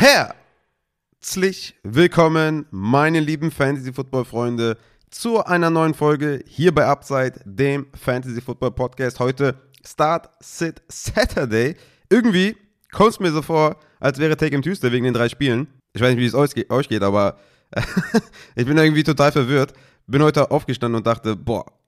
Herzlich willkommen, meine lieben Fantasy-Football-Freunde, zu einer neuen Folge hier bei Upside, dem Fantasy-Football-Podcast. Heute Start, Sit, Saturday. Irgendwie kommt es mir so vor, als wäre Take Em Tuesday wegen den 3 Spielen. Ich weiß nicht, wie es euch geht, aber ich bin irgendwie total verwirrt. Bin heute aufgestanden und dachte,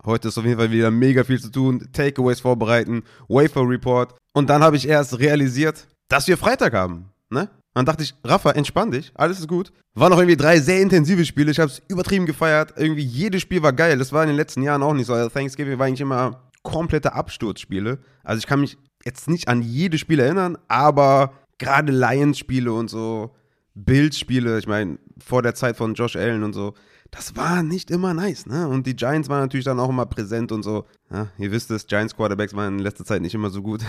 heute ist auf jeden Fall wieder mega viel zu tun. Takeaways vorbereiten, Wafer Report. Und dann habe ich erst realisiert, dass wir Freitag haben, ne? Dann dachte ich, Rafa, entspann dich, alles ist gut. Waren noch irgendwie 3 sehr intensive Spiele, ich habe es übertrieben gefeiert. Irgendwie jedes Spiel war geil, das war in den letzten Jahren auch nicht so. Also Thanksgiving war eigentlich immer komplette Absturzspiele. Also ich kann mich jetzt nicht an jedes Spiel erinnern, aber gerade Lions-Spiele und so, Bills-Spiele, ich meine, vor der Zeit von Josh Allen und so, das war nicht immer nice, ne? Und die Giants waren natürlich dann auch immer präsent und so. Ja, ihr wisst es, Giants-Quarterbacks waren in letzter Zeit nicht immer so gut.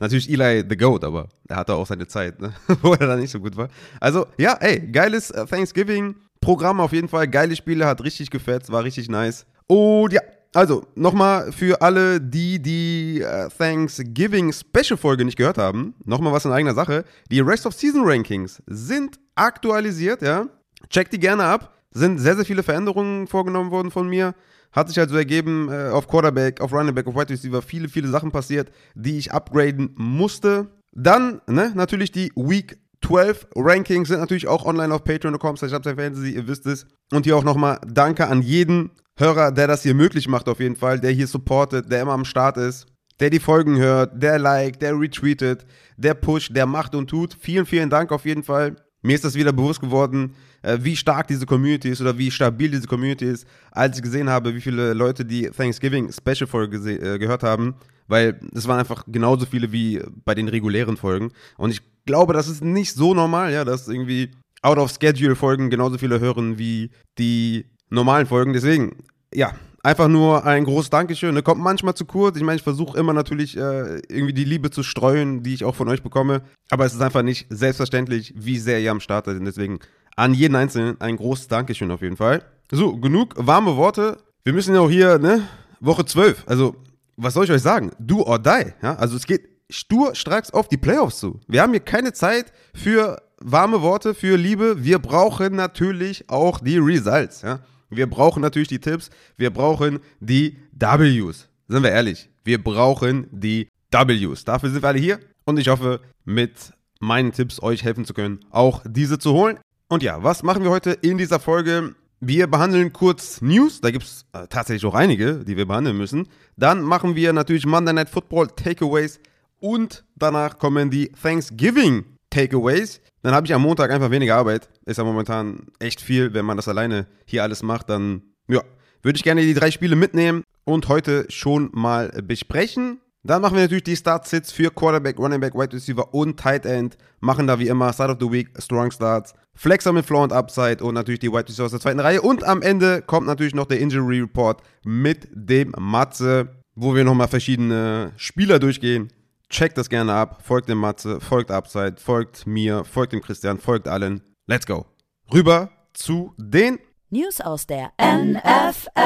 Natürlich Eli the GOAT, aber er hatte auch seine Zeit, ne? Wo er dann nicht so gut war. Also, ja, ey, geiles Thanksgiving-Programm auf jeden Fall. Geile Spiele, hat richtig gefetzt, war richtig nice. Und ja, also, nochmal für alle, die die Thanksgiving-Special-Folge nicht gehört haben, nochmal was in eigener Sache. Die Rest-of-Season-Rankings sind aktualisiert, ja? Checkt die gerne ab. Sind sehr, sehr viele Veränderungen vorgenommen worden von mir. Hat sich halt so ergeben, auf Quarterback, auf Running Back, auf Wide Receiver, viele, viele Sachen passiert, die ich upgraden musste. Dann, ne, natürlich die Week 12 Rankings sind natürlich auch online auf patreon.com. Ich hab's ja Fantasy, ihr wisst es. Und hier auch nochmal Danke an jeden Hörer, der das hier möglich macht auf jeden Fall, der hier supportet, der immer am Start ist, der die Folgen hört, der liked, der retweetet, der pusht, der macht und tut. Vielen, vielen Dank auf jeden Fall. Mir ist das wieder bewusst geworden, wie stark diese Community ist oder wie stabil diese Community ist, als ich gesehen habe, wie viele Leute die Thanksgiving-Special-Folge gehört haben, weil es waren einfach genauso viele wie bei den regulären Folgen. Und ich glaube, das ist nicht so normal, ja, dass irgendwie Out-of-Schedule-Folgen genauso viele hören wie die normalen Folgen. Deswegen, ja, einfach nur ein großes Dankeschön. Ne? Kommt manchmal zu kurz. Ich meine, ich versuche immer natürlich irgendwie die Liebe zu streuen, die ich auch von euch bekomme. Aber es ist einfach nicht selbstverständlich, wie sehr ihr am Start seid. Deswegen an jeden Einzelnen ein großes Dankeschön auf jeden Fall. So, genug warme Worte. Wir müssen ja auch hier, ne, Woche 12. Also, was soll ich euch sagen? Do or die. Ja? Also, es geht sturstracks auf die Playoffs zu. Wir haben hier keine Zeit für warme Worte, für Liebe. Wir brauchen natürlich auch die Results, ja. Wir brauchen natürlich die Tipps, wir brauchen die Ws. Sind wir ehrlich, wir brauchen die Ws. Dafür sind wir alle hier und ich hoffe, mit meinen Tipps euch helfen zu können, auch diese zu holen. Und ja, was machen wir heute in dieser Folge? Wir behandeln kurz News, da gibt es tatsächlich auch einige, die wir behandeln müssen. Dann machen wir natürlich Monday Night Football Takeaways und danach kommen die Thanksgiving Takeaways. Dann habe ich am Montag einfach weniger Arbeit. Ist ja momentan echt viel, wenn man das alleine hier alles macht. Dann, ja, würde ich gerne die 3 Spiele mitnehmen und heute schon mal besprechen. Dann machen wir natürlich die Start-Sits für Quarterback, Running Back, Wide Receiver und Tight End. Machen da wie immer Start of the Week, Strong Starts, Flexer mit Floor und Upside und natürlich die Wide Receiver aus der 2. Reihe. Und am Ende kommt natürlich noch der Injury Report mit dem Matze, wo wir nochmal verschiedene Spieler durchgehen. Checkt das gerne ab, folgt dem Matze, folgt Upside, folgt mir, folgt dem Christian, folgt allen. Let's go. Rüber zu den News aus der NFL.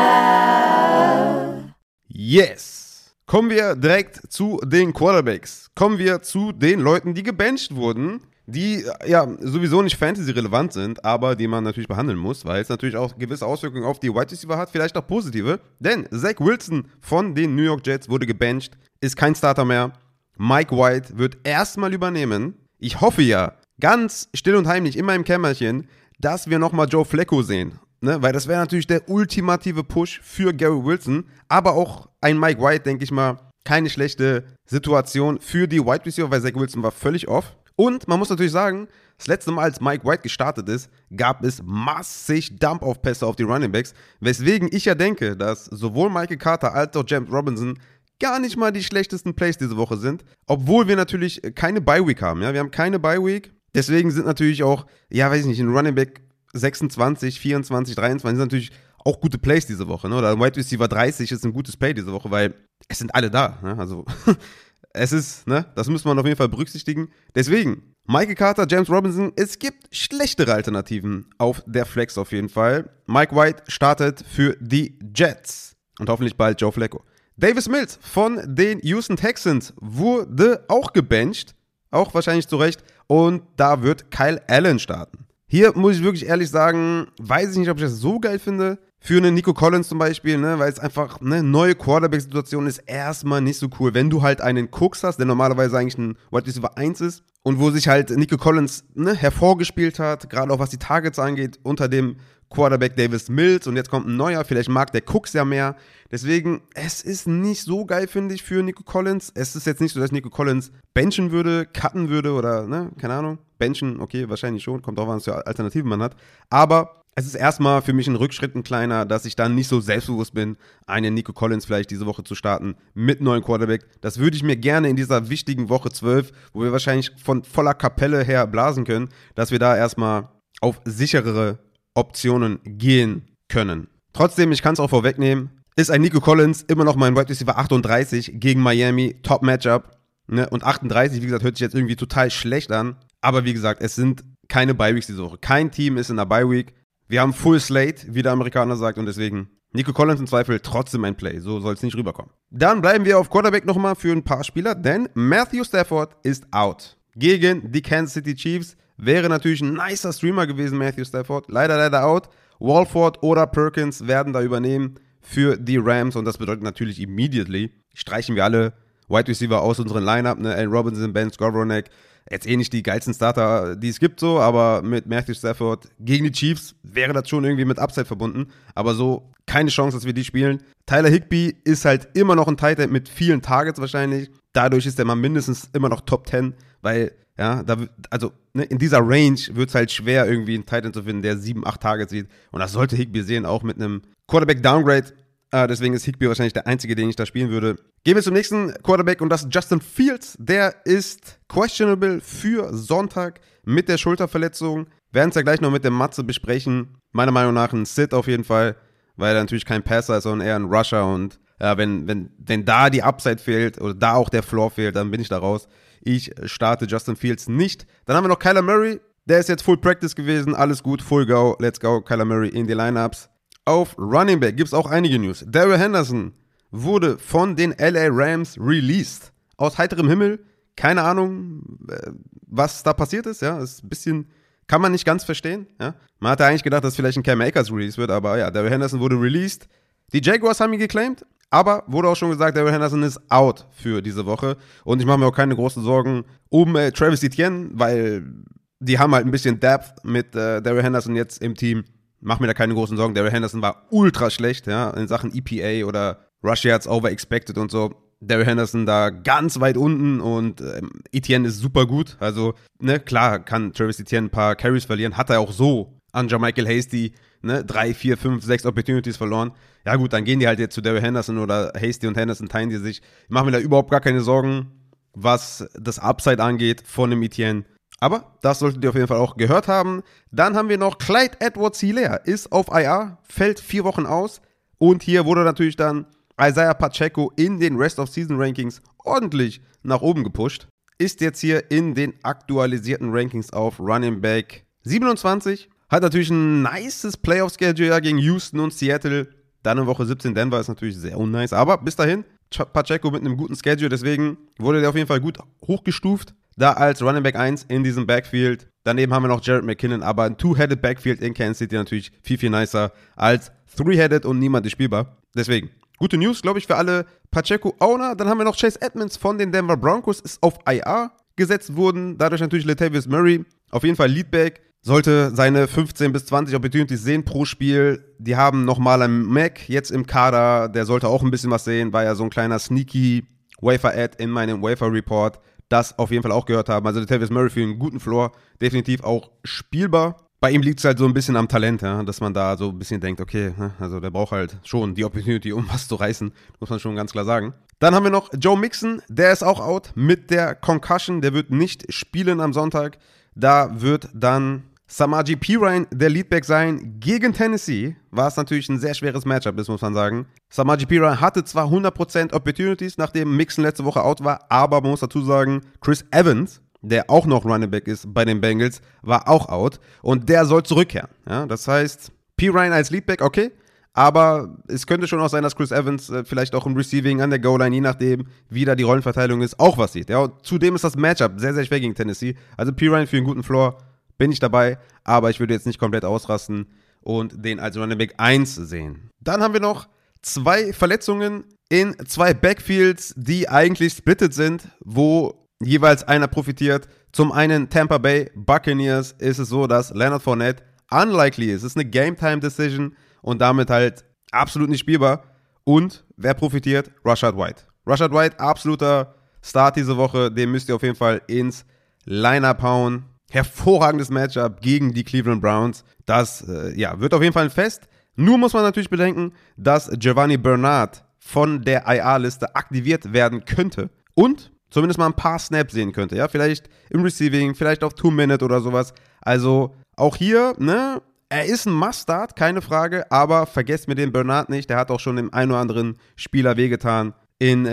Yes. Kommen wir direkt zu den Quarterbacks. Kommen wir zu den Leuten, die gebencht wurden, die ja sowieso nicht Fantasy-relevant sind, aber die man natürlich behandeln muss, weil es natürlich auch gewisse Auswirkungen auf die Wide Receiver hat, vielleicht auch positive. Denn Zach Wilson von den New York Jets wurde gebencht, ist kein Starter mehr. Mike White wird erstmal übernehmen. Ich hoffe ja, ganz still und heimlich, immer im Kämmerchen, dass wir nochmal Joe Flacco sehen. Ne? Weil das wäre natürlich der ultimative Push für Gary Wilson. Aber auch ein Mike White, denke ich mal, keine schlechte Situation für die Wide Receiver, weil Zach Wilson war völlig off. Und man muss natürlich sagen, das letzte Mal, als Mike White gestartet ist, gab es massig Dump-Off-Pässe auf die Running Backs. Weswegen ich ja denke, dass sowohl Michael Carter als auch James Robinson gar nicht mal die schlechtesten Plays diese Woche sind, obwohl wir natürlich keine Bye-Week haben, ja, wir haben keine Bye-Week, deswegen sind natürlich auch, ja, weiß ich nicht, in Running Back 26, 24, 23 sind natürlich auch gute Plays diese Woche, ne? Oder ein Wide Receiver 30 ist ein gutes Play diese Woche, weil es sind alle da, ne? Also es ist, ne, das muss man auf jeden Fall berücksichtigen, deswegen Michael Carter, James Robinson, es gibt schlechtere Alternativen auf der Flex auf jeden Fall. Mike White startet für die Jets und hoffentlich bald Joe Flacco. Davis Mills von den Houston Texans wurde auch gebencht, auch wahrscheinlich zu Recht, und da wird Kyle Allen starten. Hier muss ich wirklich ehrlich sagen, weiß ich nicht, ob ich das so geil finde. Für einen Nico Collins zum Beispiel, ne, weil es einfach eine neue Quarterback-Situation ist, erstmal nicht so cool. Wenn du halt einen Cooks hast, der normalerweise eigentlich ein Wide Receiver 1 ist und wo sich halt Nico Collins, ne, hervorgespielt hat, gerade auch was die Targets angeht, unter dem Quarterback Davis Mills, und jetzt kommt ein neuer, vielleicht mag der Cooks ja mehr. Deswegen, es ist nicht so geil, finde ich, für Nico Collins. Es ist jetzt nicht so, dass Nico Collins benchen würde, cutten würde oder, ne, keine Ahnung. Benchen, okay, wahrscheinlich schon, kommt drauf an, was für Alternativen man hat. Aber es ist erstmal für mich ein Rückschritt, ein kleiner, dass ich dann nicht so selbstbewusst bin, einen Nico Collins vielleicht diese Woche zu starten mit neuen Quarterback. Das würde ich mir gerne in dieser wichtigen Woche 12, wo wir wahrscheinlich von voller Kapelle her blasen können, dass wir da erstmal auf sicherere Optionen gehen können. Trotzdem, ich kann es auch vorwegnehmen, ist ein Nico Collins immer noch mein Wide Receiver 38 gegen Miami, Top-Matchup, ne? Und 38, wie gesagt, hört sich jetzt irgendwie total schlecht an, aber wie gesagt, es sind keine Bye-Weeks diese Woche, kein Team ist in der Bye-Week, wir haben Full Slate, wie der Amerikaner sagt, und deswegen Nico Collins im Zweifel trotzdem ein Play, so soll es nicht rüberkommen. Dann bleiben wir auf Quarterback nochmal für ein paar Spieler, denn Matthew Stafford ist out gegen die Kansas City Chiefs. Wäre natürlich ein nicer Streamer gewesen, Matthew Stafford. Leider out. Walford oder Perkins werden da übernehmen für die Rams. Und das bedeutet natürlich immediately, streichen wir alle Wide Receiver aus unserem Lineup. Ne? Allen Robinson, Ben Skowronek. Jetzt eh nicht die geilsten Starter, die es gibt so. Aber mit Matthew Stafford gegen die Chiefs wäre das schon irgendwie mit Upside verbunden. Aber so keine Chance, dass wir die spielen. Tyler Higbee ist halt immer noch ein Tight End mit vielen Targets wahrscheinlich. Dadurch ist er mal mindestens immer noch Top 10, weil... Ja, da, also ne, in dieser Range wird es halt schwer, irgendwie einen Tight End zu finden, der 7-8 Targets sieht. Und das sollte Higbee sehen, auch mit einem Quarterback-Downgrade. Deswegen ist Higbee wahrscheinlich der Einzige, den ich da spielen würde. Gehen wir zum nächsten Quarterback, und das ist Justin Fields. Der ist questionable für Sonntag mit der Schulterverletzung. Werden es ja gleich noch mit dem Matze besprechen. Meiner Meinung nach ein Sit auf jeden Fall, weil er natürlich kein Passer ist, sondern eher ein Rusher. Und wenn da die Upside fehlt oder da auch der Floor fehlt, dann bin ich da raus. Ich starte Justin Fields nicht. Dann haben wir noch Kyler Murray. Der ist jetzt Full Practice gewesen. Alles gut. Full Go. Let's go. Kyler Murray in die Lineups. Auf Running Back gibt es auch einige News. Daryl Henderson wurde von den LA Rams released. Aus heiterem Himmel. Keine Ahnung, was da passiert ist. Ja, ist ein bisschen, kann man nicht ganz verstehen. Ja? Man hatte eigentlich gedacht, dass vielleicht ein Cam Akers released wird. Aber ja, Daryl Henderson wurde released. Die Jaguars haben ihn geclaimed. Aber wurde auch schon gesagt, Daryl Henderson ist out für diese Woche. Und ich mache mir auch keine großen Sorgen um Travis Etienne, weil die haben halt ein bisschen Depth mit Daryl Henderson jetzt im Team. Mach mir da keine großen Sorgen. Daryl Henderson war ultra schlecht, ja, in Sachen EPA oder Rush Yards over Expected und so. Daryl Henderson da ganz weit unten und Etienne ist super gut. Also, ne, klar kann Travis Etienne ein paar Carries verlieren. Hat er auch so an Jermichael Hasty, ne, 3, 4, 5, 6 Opportunities verloren. Ja gut, dann gehen die halt jetzt zu Daryl Henderson oder Hasty, und Henderson teilen die sich. Ich mache mir da überhaupt gar keine Sorgen, was das Upside angeht von dem Etienne. Aber das solltet ihr auf jeden Fall auch gehört haben. Dann haben wir noch Clyde Edwards-Helaire, ist auf IR, fällt 4 Wochen aus. Und hier wurde natürlich dann Isiah Pacheco in den Rest-of-Season-Rankings ordentlich nach oben gepusht. Ist jetzt hier in den aktualisierten Rankings auf Running Back 27. Hat natürlich ein nices Playoff-Schedule gegen Houston und Seattle. Dann in Woche 17 Denver ist natürlich sehr unnice. Aber bis dahin, Pacheco mit einem guten Schedule. Deswegen wurde der auf jeden Fall gut hochgestuft. Da als Running Back 1 in diesem Backfield. Daneben haben wir noch Jared McKinnon. Aber ein Two-Headed Backfield in Kansas City natürlich viel, viel nicer als Three-Headed und niemand ist spielbar. Deswegen, gute News, glaube ich, für alle Pacheco-Owner. Dann haben wir noch Chase Edmonds von den Denver Broncos. Ist auf IR gesetzt worden. Dadurch natürlich Latavius Murray. Auf jeden Fall Leadback. Sollte seine 15 bis 20 Opportunities sehen pro Spiel. Die haben nochmal einen Mac jetzt im Kader. Der sollte auch ein bisschen was sehen. War ja so ein kleiner sneaky Wafer-Ad in meinem Wafer-Report. Das auf jeden Fall auch gehört haben. Also der Tavis Murray für einen guten Floor. Definitiv auch spielbar. Bei ihm liegt es halt so ein bisschen am Talent, ja? Dass man da so ein bisschen denkt, okay, also der braucht halt schon die Opportunity, um was zu reißen. Muss man schon ganz klar sagen. Dann haben wir noch Joe Mixon. Der ist auch out mit der Concussion. Der wird nicht spielen am Sonntag. Da wird dann Samaje Perine der Leadback sein gegen Tennessee, was natürlich ein sehr schweres Matchup ist, muss man sagen. Samaje Perine hatte zwar 100% Opportunities, nachdem Mixon letzte Woche out war, aber man muss dazu sagen, Chris Evans, der auch noch Running Back ist bei den Bengals, war auch out und der soll zurückkehren. Ja, das heißt, Perine als Leadback, okay, Aber es könnte schon auch sein, dass Chris Evans vielleicht auch im Receiving, an der Goal-Line, je nachdem, wie da die Rollenverteilung ist, auch was sieht. Ja, und zudem ist das Matchup sehr, sehr schwer gegen Tennessee. Also Perine für einen guten Floor bin ich dabei, aber ich würde jetzt nicht komplett ausrasten und den als Running Back 1 sehen. Dann haben wir noch zwei Verletzungen in zwei Backfields, die eigentlich splittet sind, wo jeweils einer profitiert. Zum einen Tampa Bay Buccaneers ist es so, dass Leonard Fournette unlikely ist. Es ist eine Game-Time-Decision und damit halt absolut nicht spielbar. Und wer profitiert? Rachaad White. Rachaad White, absoluter Start diese Woche. Den müsst ihr auf jeden Fall ins Lineup hauen. Hervorragendes Matchup gegen die Cleveland Browns. Das wird auf jeden Fall ein Fest. Nur muss man natürlich bedenken, dass Giovanni Bernard von der IA-Liste aktiviert werden könnte und zumindest mal ein paar Snaps sehen könnte. Ja? Vielleicht im Receiving, vielleicht auf 2-Minute oder sowas. Also auch hier, ne, er ist ein Must-Start, keine Frage, aber vergesst mir den Bernard nicht. Der hat auch schon dem einen oder anderen Spieler wehgetan in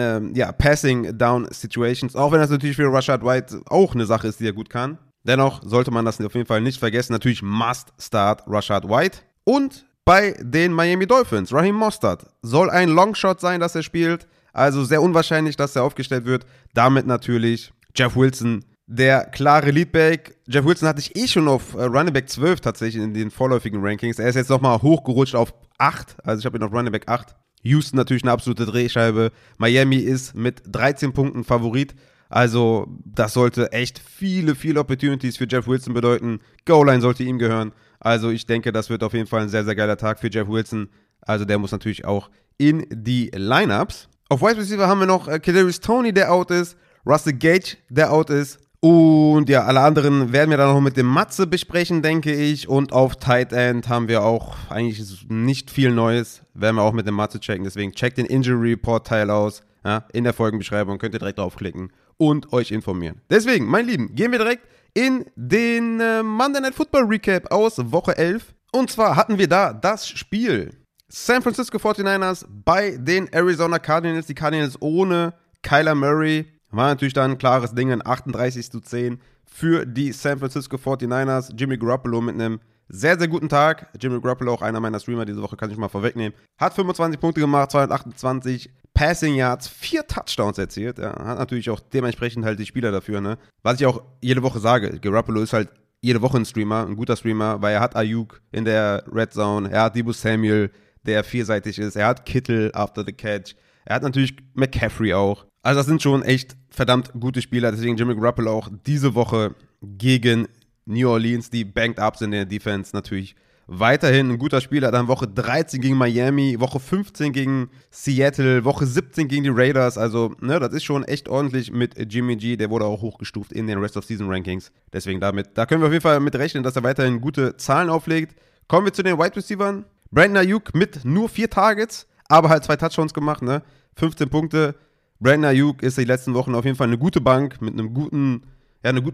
Passing-Down-Situations. Auch wenn das natürlich für Rachaad White auch eine Sache ist, die er gut kann. Dennoch sollte man das auf jeden Fall nicht vergessen. Natürlich Must-Start Rachaad White. Und bei den Miami Dolphins, Raheem Mostert, soll ein Longshot sein, dass er spielt. Also sehr unwahrscheinlich, dass er aufgestellt wird. Damit natürlich Jeff Wilson, der klare Leadback. Jeff Wilson hatte ich schon auf Running Back 12 tatsächlich in den vorläufigen Rankings. Er ist jetzt nochmal hochgerutscht auf 8. Also ich habe ihn auf Running Back 8. Houston natürlich eine absolute Drehscheibe. Miami ist mit 13 Punkten Favorit. Also das sollte echt viele, viele Opportunities für Jeff Wilson bedeuten. Goal-Line sollte ihm gehören. Also ich denke, das wird auf jeden Fall ein sehr, sehr geiler Tag für Jeff Wilson. Also der muss natürlich auch in die Lineups. Auf Wide Receiver haben wir noch Kadarius Toney, der out ist. Russell Gage, der out ist. Und ja, alle anderen werden wir dann noch mit dem Matze besprechen, denke ich. Und auf Tight End haben wir auch eigentlich nicht viel Neues. Werden wir auch mit dem Matze checken. Deswegen checkt den Injury Report Teil aus. Ja, in der Folgenbeschreibung könnt ihr direkt draufklicken und euch informieren. Deswegen, meine Lieben, gehen wir direkt in den Monday Night Football Recap aus Woche 11. Und zwar hatten wir da das Spiel San Francisco 49ers bei den Arizona Cardinals. Die Cardinals ohne Kyler Murray. War natürlich dann ein klares Ding, ein 38-10 für die San Francisco 49ers. Jimmy Garoppolo mit einem sehr, sehr guten Tag. Jimmy Garoppolo, auch einer meiner Streamer diese Woche, kann ich mal vorwegnehmen. Hat 25 Punkte gemacht, 228 Passing Yards, 4 Touchdowns erzielt. Ja, hat natürlich auch dementsprechend halt die Spieler dafür, ne? Was ich auch jede Woche sage, Garoppolo ist halt jede Woche ein Streamer, ein guter Streamer, weil er hat Ayuk in der Red Zone, er hat Deebo Samuel, der vielseitig ist, er hat Kittle after the catch, er hat natürlich McCaffrey auch. Also das sind schon echt verdammt gute Spieler, deswegen Jimmy Garoppolo auch diese Woche gegen New Orleans, die banked up sind in der Defense natürlich. Weiterhin ein guter Spieler, dann Woche 13 gegen Miami, Woche 15 gegen Seattle, Woche 17 gegen die Raiders, also ne, das ist schon echt ordentlich mit Jimmy G, der wurde auch hochgestuft in den Rest-of-Season-Rankings, deswegen da können wir auf jeden Fall mit rechnen, dass er weiterhin gute Zahlen auflegt. Kommen wir zu den Wide Receivern, Brandon Ayuk mit nur 4 Targets, aber halt 2 Touchdowns gemacht, ne? 15 Punkte, Brandon Ayuk ist die letzten Wochen auf jeden Fall eine gute Bank, mit einem guten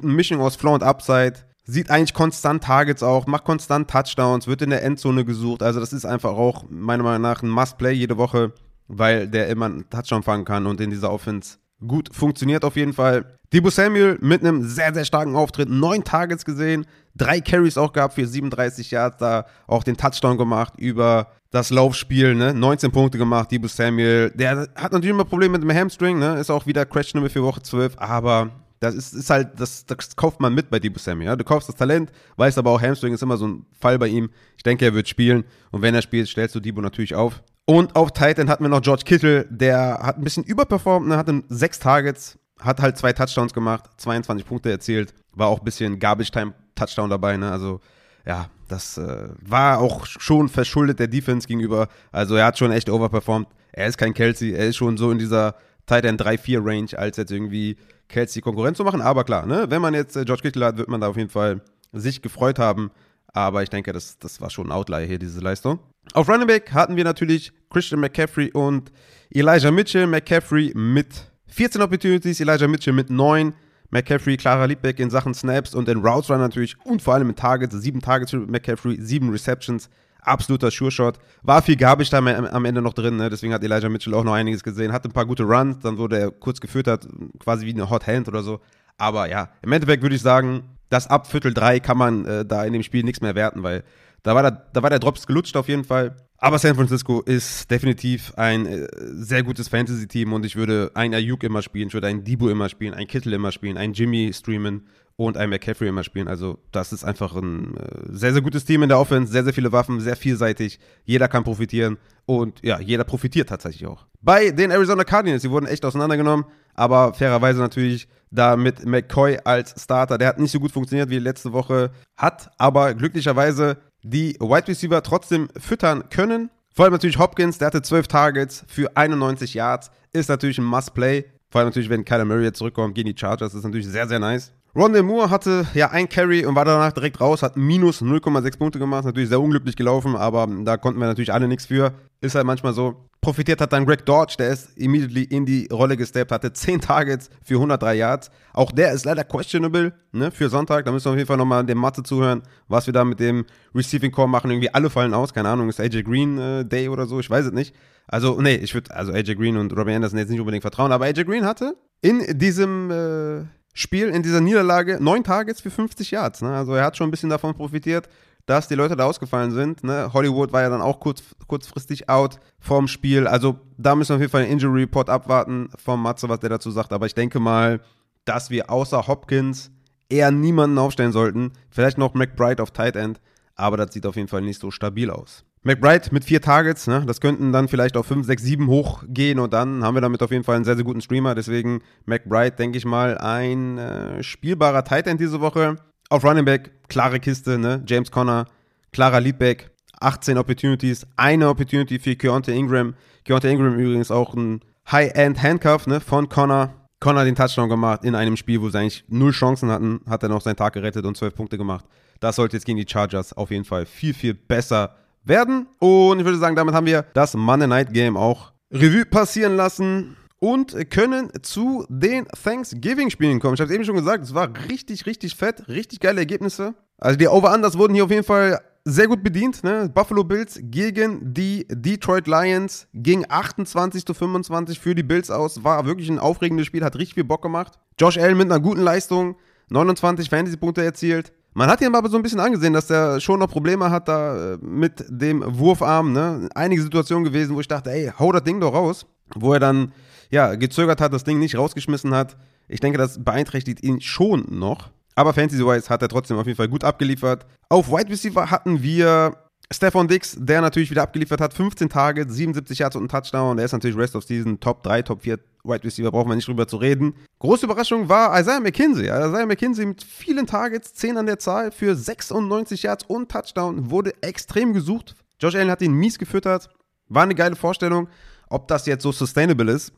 Mischung aus Floor und Upside. Sieht eigentlich konstant Targets auch, macht konstant Touchdowns, wird in der Endzone gesucht. Also das ist einfach auch meiner Meinung nach ein Must-Play jede Woche, weil der immer einen Touchdown fangen kann und in dieser Offense gut funktioniert auf jeden Fall. Deebo Samuel mit einem sehr, sehr starken Auftritt, 9 Targets gesehen, 3 Carries auch gehabt für 37 Yards, da auch den Touchdown gemacht über das Laufspiel, ne? 19 Punkte gemacht, Deebo Samuel. Der hat natürlich immer Probleme mit dem Hamstring, ne? Ist auch wieder Crash-Nummer für Woche 12, aber das ist halt, das kauft man mit bei Deebo Samuel. Ja? Du kaufst das Talent, weißt aber auch, Hamstring ist immer so ein Fall bei ihm. Ich denke, er wird spielen. Und wenn er spielt, stellst du Deebo natürlich auf. Und auf Tight End hatten wir noch George Kittle. Der hat ein bisschen überperformt, ne? Hatte 6 Targets, hat halt 2 Touchdowns gemacht, 22 Punkte erzielt. War auch ein bisschen Garbage-Time-Touchdown dabei. Ne? Also ja, das war auch schon verschuldet der Defense gegenüber. Also er hat schon echt overperformt. Er ist kein Kelsey, er ist schon so in dieser Tight End 3-4-Range, als jetzt irgendwie Kelsey Konkurrenz zu machen, aber klar, ne? Wenn man jetzt George Kittle hat, wird man da auf jeden Fall sich gefreut haben, aber ich denke, das war schon ein Outlier hier, diese Leistung. Auf Running Back hatten wir natürlich Christian McCaffrey und Elijah Mitchell. McCaffrey mit 14 Opportunities, Elijah Mitchell mit 9, McCaffrey klarer Leadback in Sachen Snaps und in Routes Run natürlich und vor allem in Targets, 7 Targets für McCaffrey, 7 Receptions, absoluter Sure-Shot. War viel Garbage da am Ende noch drin, ne? Deswegen hat Elijah Mitchell auch noch einiges gesehen. Hatte ein paar gute Runs, dann wurde er kurz gefüttert, quasi wie eine Hot Hand oder so. Aber ja, im Endeffekt würde ich sagen, das ab Viertel 3 kann man da in dem Spiel nichts mehr werten, weil da war der Drops gelutscht auf jeden Fall. Aber San Francisco ist definitiv ein sehr gutes Fantasy-Team und ich würde einen Ayuk immer spielen, ich würde einen Deebo immer spielen, einen Kittle immer spielen, einen Jimmy streamen und einen McCaffrey immer spielen. Also das ist einfach ein sehr, sehr gutes Team in der Offense, sehr, sehr viele Waffen, sehr vielseitig, jeder kann profitieren und ja, jeder profitiert tatsächlich auch. Bei den Arizona Cardinals, die wurden echt auseinandergenommen, aber fairerweise natürlich da mit McCoy als Starter. Der hat nicht so gut funktioniert wie letzte Woche, hat aber glücklicherweise die Wide Receiver trotzdem füttern können. Vor allem natürlich Hopkins, der hatte 12 Targets für 91 Yards. Ist natürlich ein Must-Play. Vor allem natürlich, wenn Kyler Murray jetzt zurückkommt gegen die Chargers, ist natürlich sehr, sehr nice. Rondale Moore hatte ja ein Carry und war danach direkt raus, hat minus 0,6 Punkte gemacht. Natürlich sehr unglücklich gelaufen, aber da konnten wir natürlich alle nichts für. Ist halt manchmal so. Profitiert hat dann Greg Dortch, der ist immediately in die Rolle gesteppt, hatte 10 Targets für 103 Yards. Auch der ist leider questionable, ne, für Sonntag. Da müssen wir auf jeden Fall nochmal dem Mathe zuhören, was wir da mit dem Receiving Core machen. Irgendwie alle fallen aus, keine Ahnung, ist AJ Green Day oder so, ich weiß es nicht. Also nee, ich würde, also AJ Green und Robbie Anderson jetzt nicht unbedingt vertrauen, aber AJ Green hatte in diesem Spiel, in dieser Niederlage 9 Targets für 50 Yards. Ne? Also er hat schon ein bisschen davon profitiert, dass die Leute da ausgefallen sind. Ne? Hollywood war ja dann auch kurzfristig out vorm Spiel. Also da müssen wir auf jeden Fall einen Injury Report abwarten vom Matze, was der dazu sagt. Aber ich denke mal, dass wir außer Hopkins eher niemanden aufstellen sollten. Vielleicht noch McBride auf Tight End, aber das sieht auf jeden Fall nicht so stabil aus. McBride mit 4 Targets, ne? Das könnten dann vielleicht auf 5, 6, 7 hochgehen und dann haben wir damit auf jeden Fall einen sehr, sehr guten Streamer. Deswegen McBride, denke ich mal, ein spielbarer Tight End diese Woche. Auf Running Back, klare Kiste, ne? James Conner, klarer Leadback, 18 Opportunities, eine Opportunity für Keontae Ingram. Keontae Ingram übrigens auch ein High-End-Handcuff, ne? Von Conner. Conner den Touchdown gemacht in einem Spiel, wo sie eigentlich 0 Chancen hatten, hat er noch seinen Tag gerettet und 12 Punkte gemacht. Das sollte jetzt gegen die Chargers auf jeden Fall viel, viel besser werden. Und ich würde sagen, damit haben wir das Monday Night Game auch Revue passieren lassen und können zu den Thanksgiving-Spielen kommen. Ich habe es eben schon gesagt, es war richtig, richtig fett, richtig geile Ergebnisse. Also die Over-Unders wurden hier auf jeden Fall sehr gut bedient. Ne? Buffalo Bills gegen die Detroit Lions ging 28-25 für die Bills aus. War wirklich ein aufregendes Spiel, hat richtig viel Bock gemacht. Josh Allen mit einer guten Leistung, 29 Fantasy-Punkte erzielt. Man hat ihm aber so ein bisschen angesehen, dass der schon noch Probleme hat da mit dem Wurfarm. Ne? Einige Situationen gewesen, wo ich dachte, ey, hau das Ding doch raus. Wo er dann ja gezögert hat, das Ding nicht rausgeschmissen hat. Ich denke, das beeinträchtigt ihn schon noch. Aber Fantasy-wise hat er trotzdem auf jeden Fall gut abgeliefert. Auf Wide Receiver hatten wir Stephon Diggs, der natürlich wieder abgeliefert hat. 15 Targets, 77 Yards und einen Touchdown. Der ist natürlich Rest of Season, Top 3, Top 4 Wide Receiver, brauchen wir nicht drüber zu reden. Große Überraschung war Isaiah McKenzie. Isaiah McKenzie mit vielen Targets, 10 an der Zahl für 96 Yards und Touchdown. Wurde extrem gesucht. Josh Allen hat ihn mies gefüttert. War eine geile Vorstellung. Ob das jetzt so sustainable ist,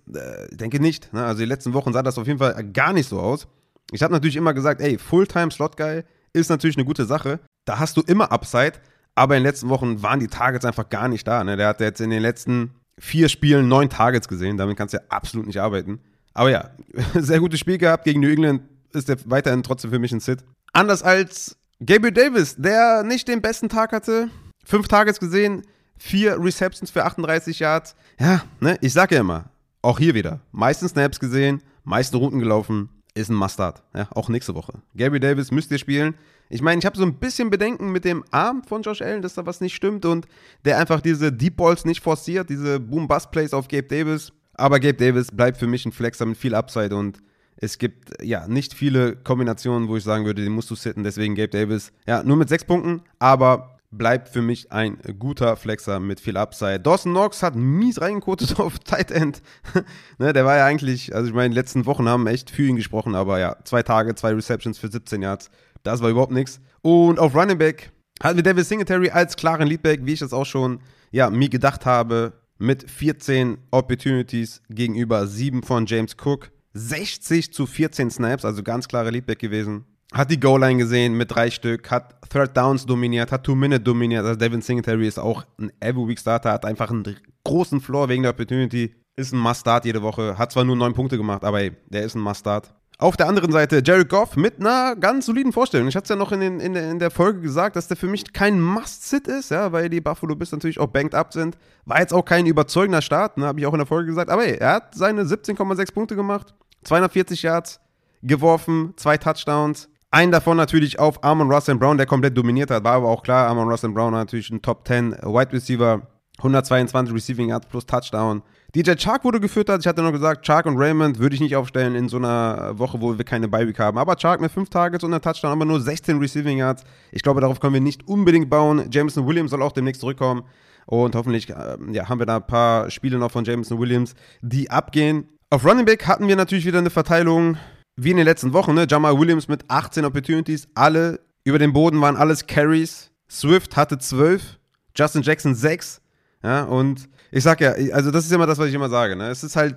denke nicht. Also die letzten Wochen sah das auf jeden Fall gar nicht so aus. Ich habe natürlich immer gesagt, ey, Fulltime-Slot-Guy ist natürlich eine gute Sache. Da hast du immer Upside. Aber in den letzten Wochen waren die Targets einfach gar nicht da. Ne? Der hat jetzt in den letzten 4 Spielen 9 Targets gesehen. Damit kannst du ja absolut nicht arbeiten. Aber ja, sehr gutes Spiel gehabt. Gegen New England ist der weiterhin trotzdem für mich ein Sit. Anders als Gabriel Davis, der nicht den besten Tag hatte. 5 Targets gesehen. 4 Receptions für 38 Yards. Ja, ne, ich sag ja immer, auch hier wieder, meisten Snaps gesehen, meisten Routen gelaufen, ist ein Mustard. Ja, auch nächste Woche. Gabriel Davis müsst ihr spielen. Ich meine, ich habe so ein bisschen Bedenken mit dem Arm von Josh Allen, dass da was nicht stimmt und der einfach diese Deep Balls nicht forciert, diese Boom-Bust-Plays auf Gabe Davis. Aber Gabe Davis bleibt für mich ein Flexer mit viel Upside und es gibt ja nicht viele Kombinationen, wo ich sagen würde, den musst du sitten, deswegen Gabe Davis. Ja, nur mit 6 Punkten, aber bleibt für mich ein guter Flexer mit viel Upside. Dawson Knox hat mies reingekotet auf Tight End. Ne, der war ja eigentlich, also ich meine, in den letzten Wochen haben echt für ihn gesprochen, aber ja, 2 Tage, 2 Receptions für 17 Yards, das war überhaupt nichts. Und auf Running Back hatten wir Devin Singletary als klaren Leadback, wie ich das auch schon ja, mir gedacht habe, mit 14 Opportunities gegenüber 7 von James Cook. 60-14 Snaps, also ganz klare Leadback gewesen. Hat die Goal-Line gesehen mit 3 Stück, hat Third Downs dominiert, hat Two-Minute dominiert. Also Devin Singletary ist auch ein Every-Week-Starter, hat einfach einen großen Floor wegen der Opportunity. Ist ein Must-Start jede Woche, hat zwar nur 9 Punkte gemacht, aber ey, der ist ein Must-Start. Auf der anderen Seite Jared Goff mit einer ganz soliden Vorstellung. Ich hatte es ja noch in der Folge gesagt, dass der für mich kein Must-Sit ist, ja, weil die Buffalo Bills natürlich auch banked up sind. War jetzt auch kein überzeugender Start, ne, habe ich auch in der Folge gesagt. Aber ey, er hat seine 17,6 Punkte gemacht, 240 Yards geworfen, 2 Touchdowns. Einen davon natürlich auf Amon-Ra St. Brown, der komplett dominiert hat, war aber auch klar, Amon-Ra St. Brown hat natürlich ein Top 10 Wide Receiver. 122 Receiving Yards plus Touchdown. DJ Chark wurde gefüttert. Ich hatte noch gesagt, Chark und Raymond würde ich nicht aufstellen in so einer Woche, wo wir keine Bye-Week haben. Aber Chark mit 5 Targets und einem Touchdown, aber nur 16 Receiving Yards. Ich glaube, darauf können wir nicht unbedingt bauen. Jameson Williams soll auch demnächst zurückkommen. Und hoffentlich haben wir da ein paar Spiele noch von Jameson Williams, die abgehen. Auf Running Back hatten wir natürlich wieder eine Verteilung wie in den letzten Wochen. Ne? Jamal Williams mit 18 Opportunities. Alle über den Boden waren alles Carries. Swift hatte 12. Justin Jackson 6. Ja, und ich sag ja, also das ist immer das, was ich immer sage, ne? Es ist halt,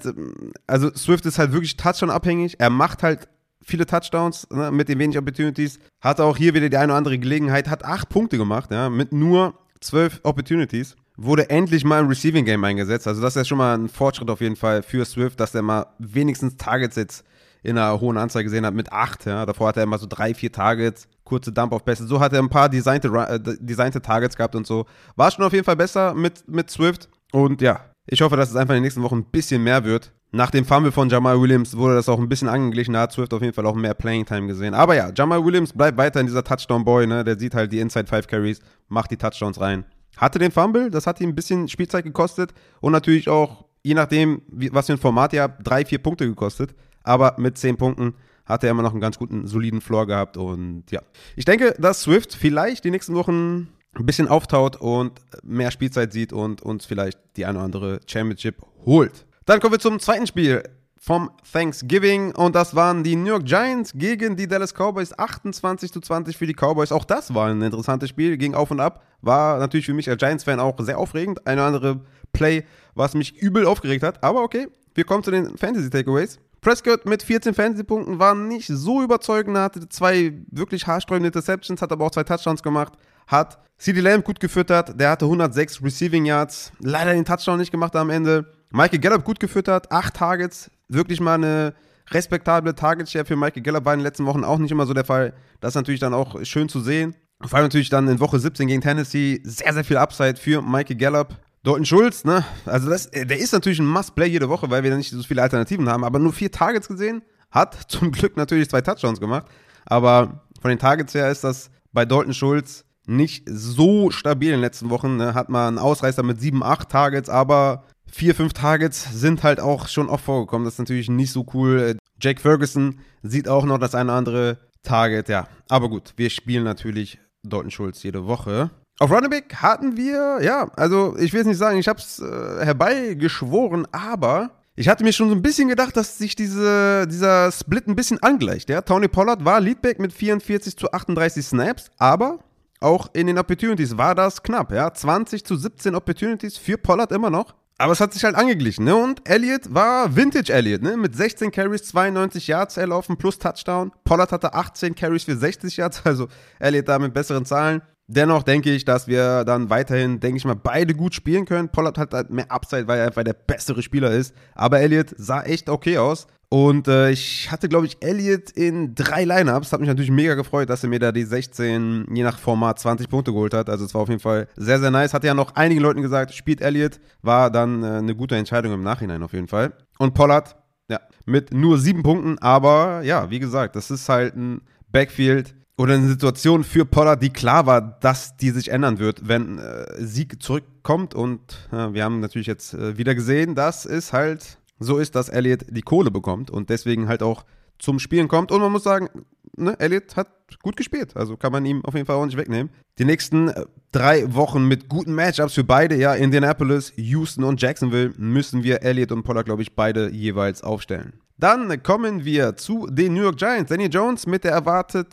also Swift ist halt wirklich Touchdown-abhängig. Er macht halt viele Touchdowns, ne, mit den wenigen Opportunities. Hat auch hier wieder die eine oder andere Gelegenheit, hat 8 Punkte gemacht, ja, mit nur 12 Opportunities. Wurde endlich mal im Receiving Game eingesetzt. Also das ist ja schon mal ein Fortschritt auf jeden Fall für Swift, dass er mal wenigstens Targets jetzt in einer hohen Anzahl gesehen hat mit 8. Ja. Davor hatte er immer so 3-4 Targets, kurze Dump-Off-Pässe. So hat er ein paar designte Targets gehabt und so. War schon auf jeden Fall besser mit Swift. Und ja, ich hoffe, dass es einfach in den nächsten Wochen ein bisschen mehr wird. Nach dem Fumble von Jamal Williams wurde das auch ein bisschen angeglichen. Da hat Swift auf jeden Fall auch mehr Playing-Time gesehen. Aber ja, Jamal Williams bleibt weiterhin dieser Touchdown-Boy. Ne? Der sieht halt die Inside-5-Carries, macht die Touchdowns rein. Hatte den Fumble, das hat ihm ein bisschen Spielzeit gekostet. Und natürlich auch, je nachdem, was für ein Format ihr habt, 3-4 Punkte gekostet. Aber mit 10 Punkten hat er immer noch einen ganz guten, soliden Floor gehabt. Und ja, ich denke, dass Swift vielleicht die nächsten Wochen ein bisschen auftaut und mehr Spielzeit sieht und uns vielleicht die eine oder andere Championship holt. Dann kommen wir zum zweiten Spiel vom Thanksgiving. Und das waren die New York Giants gegen die Dallas Cowboys. 28-20 für die Cowboys. Auch das war ein interessantes Spiel. Ging auf und ab. War natürlich für mich als Giants-Fan auch sehr aufregend. Eine oder andere Play, was mich übel aufgeregt hat. Aber okay, wir kommen zu den Fantasy-Takeaways. Prescott mit 14 Fantasy-Punkten war nicht so überzeugend, hatte 2 wirklich haarsträubende Interceptions, hat aber auch 2 Touchdowns gemacht, hat CeeDee Lamb gut gefüttert, der hatte 106 Receiving Yards, leider den Touchdown nicht gemacht am Ende. Michael Gallup gut gefüttert, 8 Targets, wirklich mal eine respektable Target-Share für Michael Gallup, war in den letzten Wochen auch nicht immer so der Fall. Das ist natürlich dann auch schön zu sehen. Vor allem natürlich dann in Woche 17 gegen Tennessee, sehr, sehr viel Upside für Michael Gallup. Dalton Schulz, ne, also der ist natürlich ein Must-Play jede Woche, weil wir da nicht so viele Alternativen haben, aber nur 4 Targets gesehen, hat zum Glück natürlich 2 Touchdowns gemacht, aber von den Targets her ist das bei Dalton Schulz nicht so stabil in den letzten Wochen, ne? Hat mal einen Ausreißer mit 7-8 Targets, aber 4-5 Targets sind halt auch schon oft vorgekommen, das ist natürlich nicht so cool. Jake Ferguson sieht auch noch das eine oder andere Target, ja, aber gut, wir spielen natürlich Dalton Schulz jede Woche. Auf Running Back hatten wir, ja, also ich will es nicht sagen, ich habe es herbeigeschworen, aber ich hatte mir schon so ein bisschen gedacht, dass sich dieser Split ein bisschen angleicht. Ja? Tony Pollard war Leadback mit 44-38 Snaps, aber auch in den Opportunities war das knapp. Ja? 20-17 Opportunities für Pollard immer noch, aber es hat sich halt angeglichen. Ne? Und Elliott war Vintage Elliott, ne? Mit 16 Carries, 92 Yards erlaufen plus Touchdown. Pollard hatte 18 Carries für 60 Yards, also Elliott da mit besseren Zahlen. Dennoch denke ich, dass wir dann weiterhin, denke ich mal, beide gut spielen können. Pollard hat halt mehr Upside, weil er einfach der bessere Spieler ist. Aber Elliott sah echt okay aus. Und ich hatte, glaube ich, Elliott in 3 Lineups. Hat mich natürlich mega gefreut, dass er mir da die 16, je nach Format, 20 Punkte geholt hat. Also es war auf jeden Fall sehr, sehr nice. Hatte ja noch einigen Leuten gesagt, spielt Elliott. War dann eine gute Entscheidung im Nachhinein auf jeden Fall. Und Pollard, ja, mit nur 7 Punkten. Aber ja, wie gesagt, das ist halt ein Backfield oder eine Situation für Pollard, die klar war, dass die sich ändern wird, wenn Sieg zurückkommt. Und wir haben natürlich jetzt wieder gesehen, dass es halt so ist, dass Elliott die Kohle bekommt und deswegen halt auch zum Spielen kommt. Und man muss sagen, ne, Elliott hat gut gespielt. Also kann man ihm auf jeden Fall auch nicht wegnehmen. Die nächsten 3 Wochen mit guten Matchups für beide, ja, Indianapolis, Houston und Jacksonville, müssen wir Elliott und Pollard, glaube ich, beide jeweils aufstellen. Dann kommen wir zu den New York Giants. Daniel Jones mit der erwartet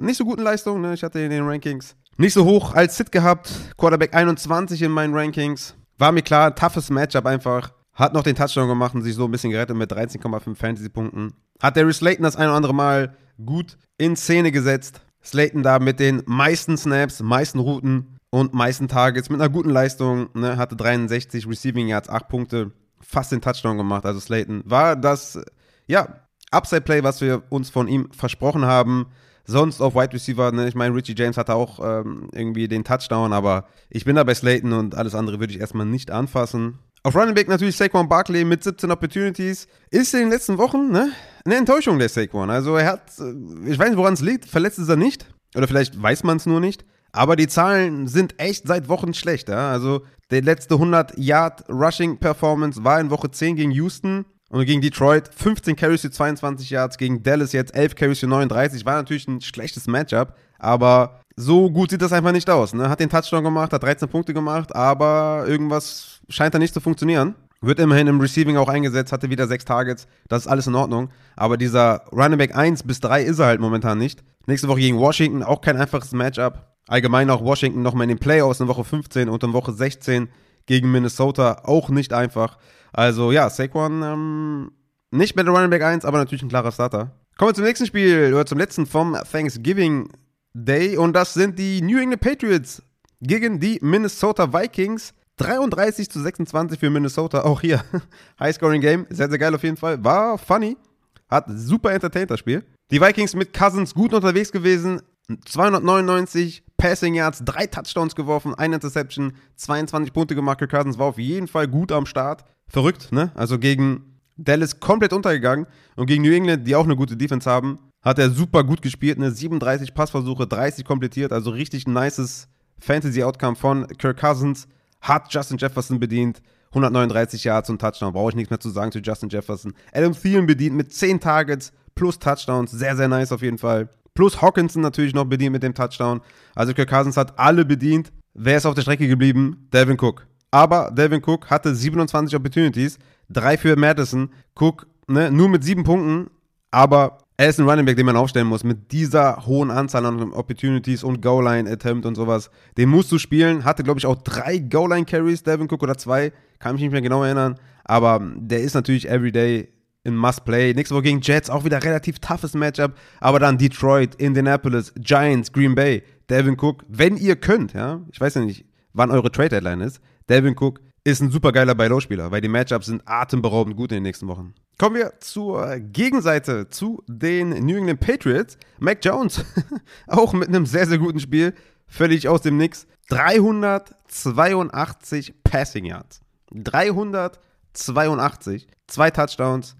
nicht so guten Leistung, ne? Ich hatte in den Rankings nicht so hoch als Sit gehabt. Quarterback 21 in meinen Rankings. War mir klar, toughes Matchup einfach. Hat noch den Touchdown gemacht und sich so ein bisschen gerettet mit 13,5 Fantasy-Punkten. Hat Darius Slayton das ein oder andere Mal gut in Szene gesetzt. Slayton da mit den meisten Snaps, meisten Routen und meisten Targets mit einer guten Leistung. Ne? Hatte 63 Receiving Yards, 8 Punkte. Fast den Touchdown gemacht. Also Slayton war das, ja, Upside-Play, was wir uns von ihm versprochen haben. Sonst auf Wide Receiver, ne? Ich meine, Richie James hatte auch irgendwie den Touchdown, aber ich bin da bei Slayton und alles andere würde ich erstmal nicht anfassen. Auf Running Back natürlich Saquon Barkley mit 17 Opportunities. Ist in den letzten Wochen, ne, eine Enttäuschung, der Saquon. Also er hat, ich weiß nicht, woran es liegt, verletzt ist er nicht. Oder vielleicht weiß man es nur nicht. Aber die Zahlen sind echt seit Wochen schlecht. Ja? Also die letzte 100-Yard-Rushing-Performance war in Woche 10 gegen Houston und gegen Detroit. 15 Carries für 22 Yards, gegen Dallas jetzt 11 Carries für 39. War natürlich ein schlechtes Matchup, aber so gut sieht das einfach nicht aus. Ne? Hat den Touchdown gemacht, hat 13 Punkte gemacht, aber irgendwas scheint da nicht zu funktionieren. Wird immerhin im Receiving auch eingesetzt, hatte wieder 6 Targets. Das ist alles in Ordnung. Aber dieser Running Back 1 bis 3 ist er halt momentan nicht. Nächste Woche gegen Washington, auch kein einfaches Matchup. Allgemein auch Washington nochmal in den Playoffs in Woche 15 und in Woche 16 gegen Minnesota auch nicht einfach. Also ja, Saquon nicht mehr der Running Back 1, aber natürlich ein klarer Starter. Kommen wir zum nächsten Spiel, oder zum letzten vom Thanksgiving Day. Und das sind die New England Patriots gegen die Minnesota Vikings. 33-26 für Minnesota, auch hier. High-Scoring-Game, sehr, sehr geil auf jeden Fall. War funny, hat super entertained das Spiel. Die Vikings mit Cousins gut unterwegs gewesen. 299 Passing Yards, 3 Touchdowns geworfen, 1 Interception, 22 Punkte gemacht. Kirk Cousins war auf jeden Fall gut am Start. Verrückt, ne? Also gegen Dallas komplett untergegangen und gegen New England, die auch eine gute Defense haben, hat er super gut gespielt, ne? 37 Passversuche, 30 komplettiert, also richtig nices Fantasy-Outcome von Kirk Cousins. Hat Justin Jefferson bedient, 139 Yards und Touchdown, brauche ich nichts mehr zu sagen zu Justin Jefferson. Adam Thielen bedient mit 10 Targets plus Touchdowns, sehr, sehr nice auf jeden Fall. Plus Hawkinson natürlich noch bedient mit dem Touchdown. Also Kirk Cousins hat alle bedient. Wer ist auf der Strecke geblieben? Dalvin Cook. Aber Dalvin Cook hatte 27 Opportunities, 3 für Madison. Cook, ne, nur mit 7 Punkten, aber er ist ein Running Back, den man aufstellen muss. Mit dieser hohen Anzahl an Opportunities und Goal-Line-Attempt und sowas. Den musst du spielen. Hatte, glaube ich, auch 3 Goal-Line-Carries, Dalvin Cook, oder 2. Kann mich nicht mehr genau erinnern. Aber der ist natürlich everyday in Must-Play. Nächste Woche gegen Jets, auch wieder relativ toughes Matchup. Aber dann Detroit, Indianapolis, Giants, Green Bay, Dalvin Cook. Wenn ihr könnt, ja, ich weiß ja nicht, wann eure Trade-Deadline ist. Dalvin Cook ist ein super geiler Buy-Low-Spieler, weil die Matchups sind atemberaubend gut in den nächsten Wochen. Kommen wir zur Gegenseite, zu den New England Patriots. Mac Jones, auch mit einem sehr, sehr guten Spiel, völlig aus dem Nix. 382 Passing Yards. 382, 2 Touchdowns.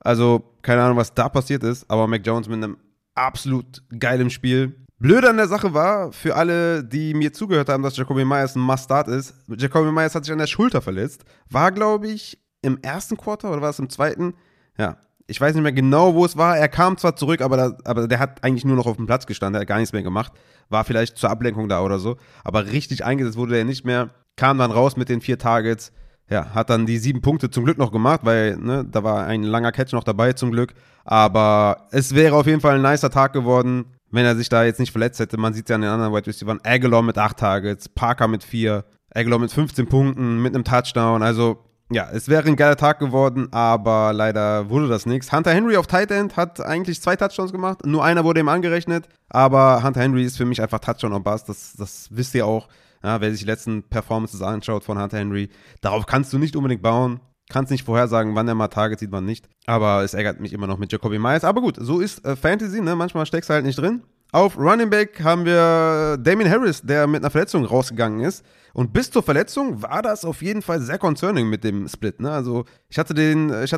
Also, keine Ahnung, was da passiert ist, aber Mac Jones mit einem absolut geilen Spiel. Blöd an der Sache war, für alle, die mir zugehört haben, dass Jakobi Meyers ein Must-Start ist, Jakobi Meyers hat sich an der Schulter verletzt, war, glaube ich, im ersten Quarter oder war es im zweiten? Ja, ich weiß nicht mehr genau, wo es war. Er kam zwar zurück, aber der hat eigentlich nur noch auf dem Platz gestanden, der hat gar nichts mehr gemacht, war vielleicht zur Ablenkung da oder so, aber richtig eingesetzt wurde er nicht mehr, kam dann raus mit den 4 Targets, ja, hat dann die 7 Punkte zum Glück noch gemacht, weil ne, da war ein langer Catch noch dabei zum Glück. Aber es wäre auf jeden Fall ein nicer Tag geworden, wenn er sich da jetzt nicht verletzt hätte. Man sieht es ja an den anderen Wide Receivers. Aguilar mit 8 Targets, Parker mit 4, Aguilar mit 15 Punkten, mit einem Touchdown. Also ja, es wäre ein geiler Tag geworden, aber leider wurde das nichts. Hunter Henry auf Tight End hat eigentlich 2 Touchdowns gemacht, nur einer wurde ihm angerechnet. Aber Hunter Henry ist für mich einfach Touchdown und Bust, das wisst ihr auch. Ja, wer sich die letzten Performances anschaut von Hunter Henry, darauf kannst du nicht unbedingt bauen. Kannst nicht vorhersagen, wann er mal Target sieht, wann nicht. Aber es ärgert mich immer noch mit Jakobi Meyers. Aber gut, so ist Fantasy, ne? Manchmal steckst du halt nicht drin. Auf Running Back haben wir Damien Harris, der mit einer Verletzung rausgegangen ist. Und bis zur Verletzung war das auf jeden Fall sehr concerning mit dem Split. Ne? Also ich hatte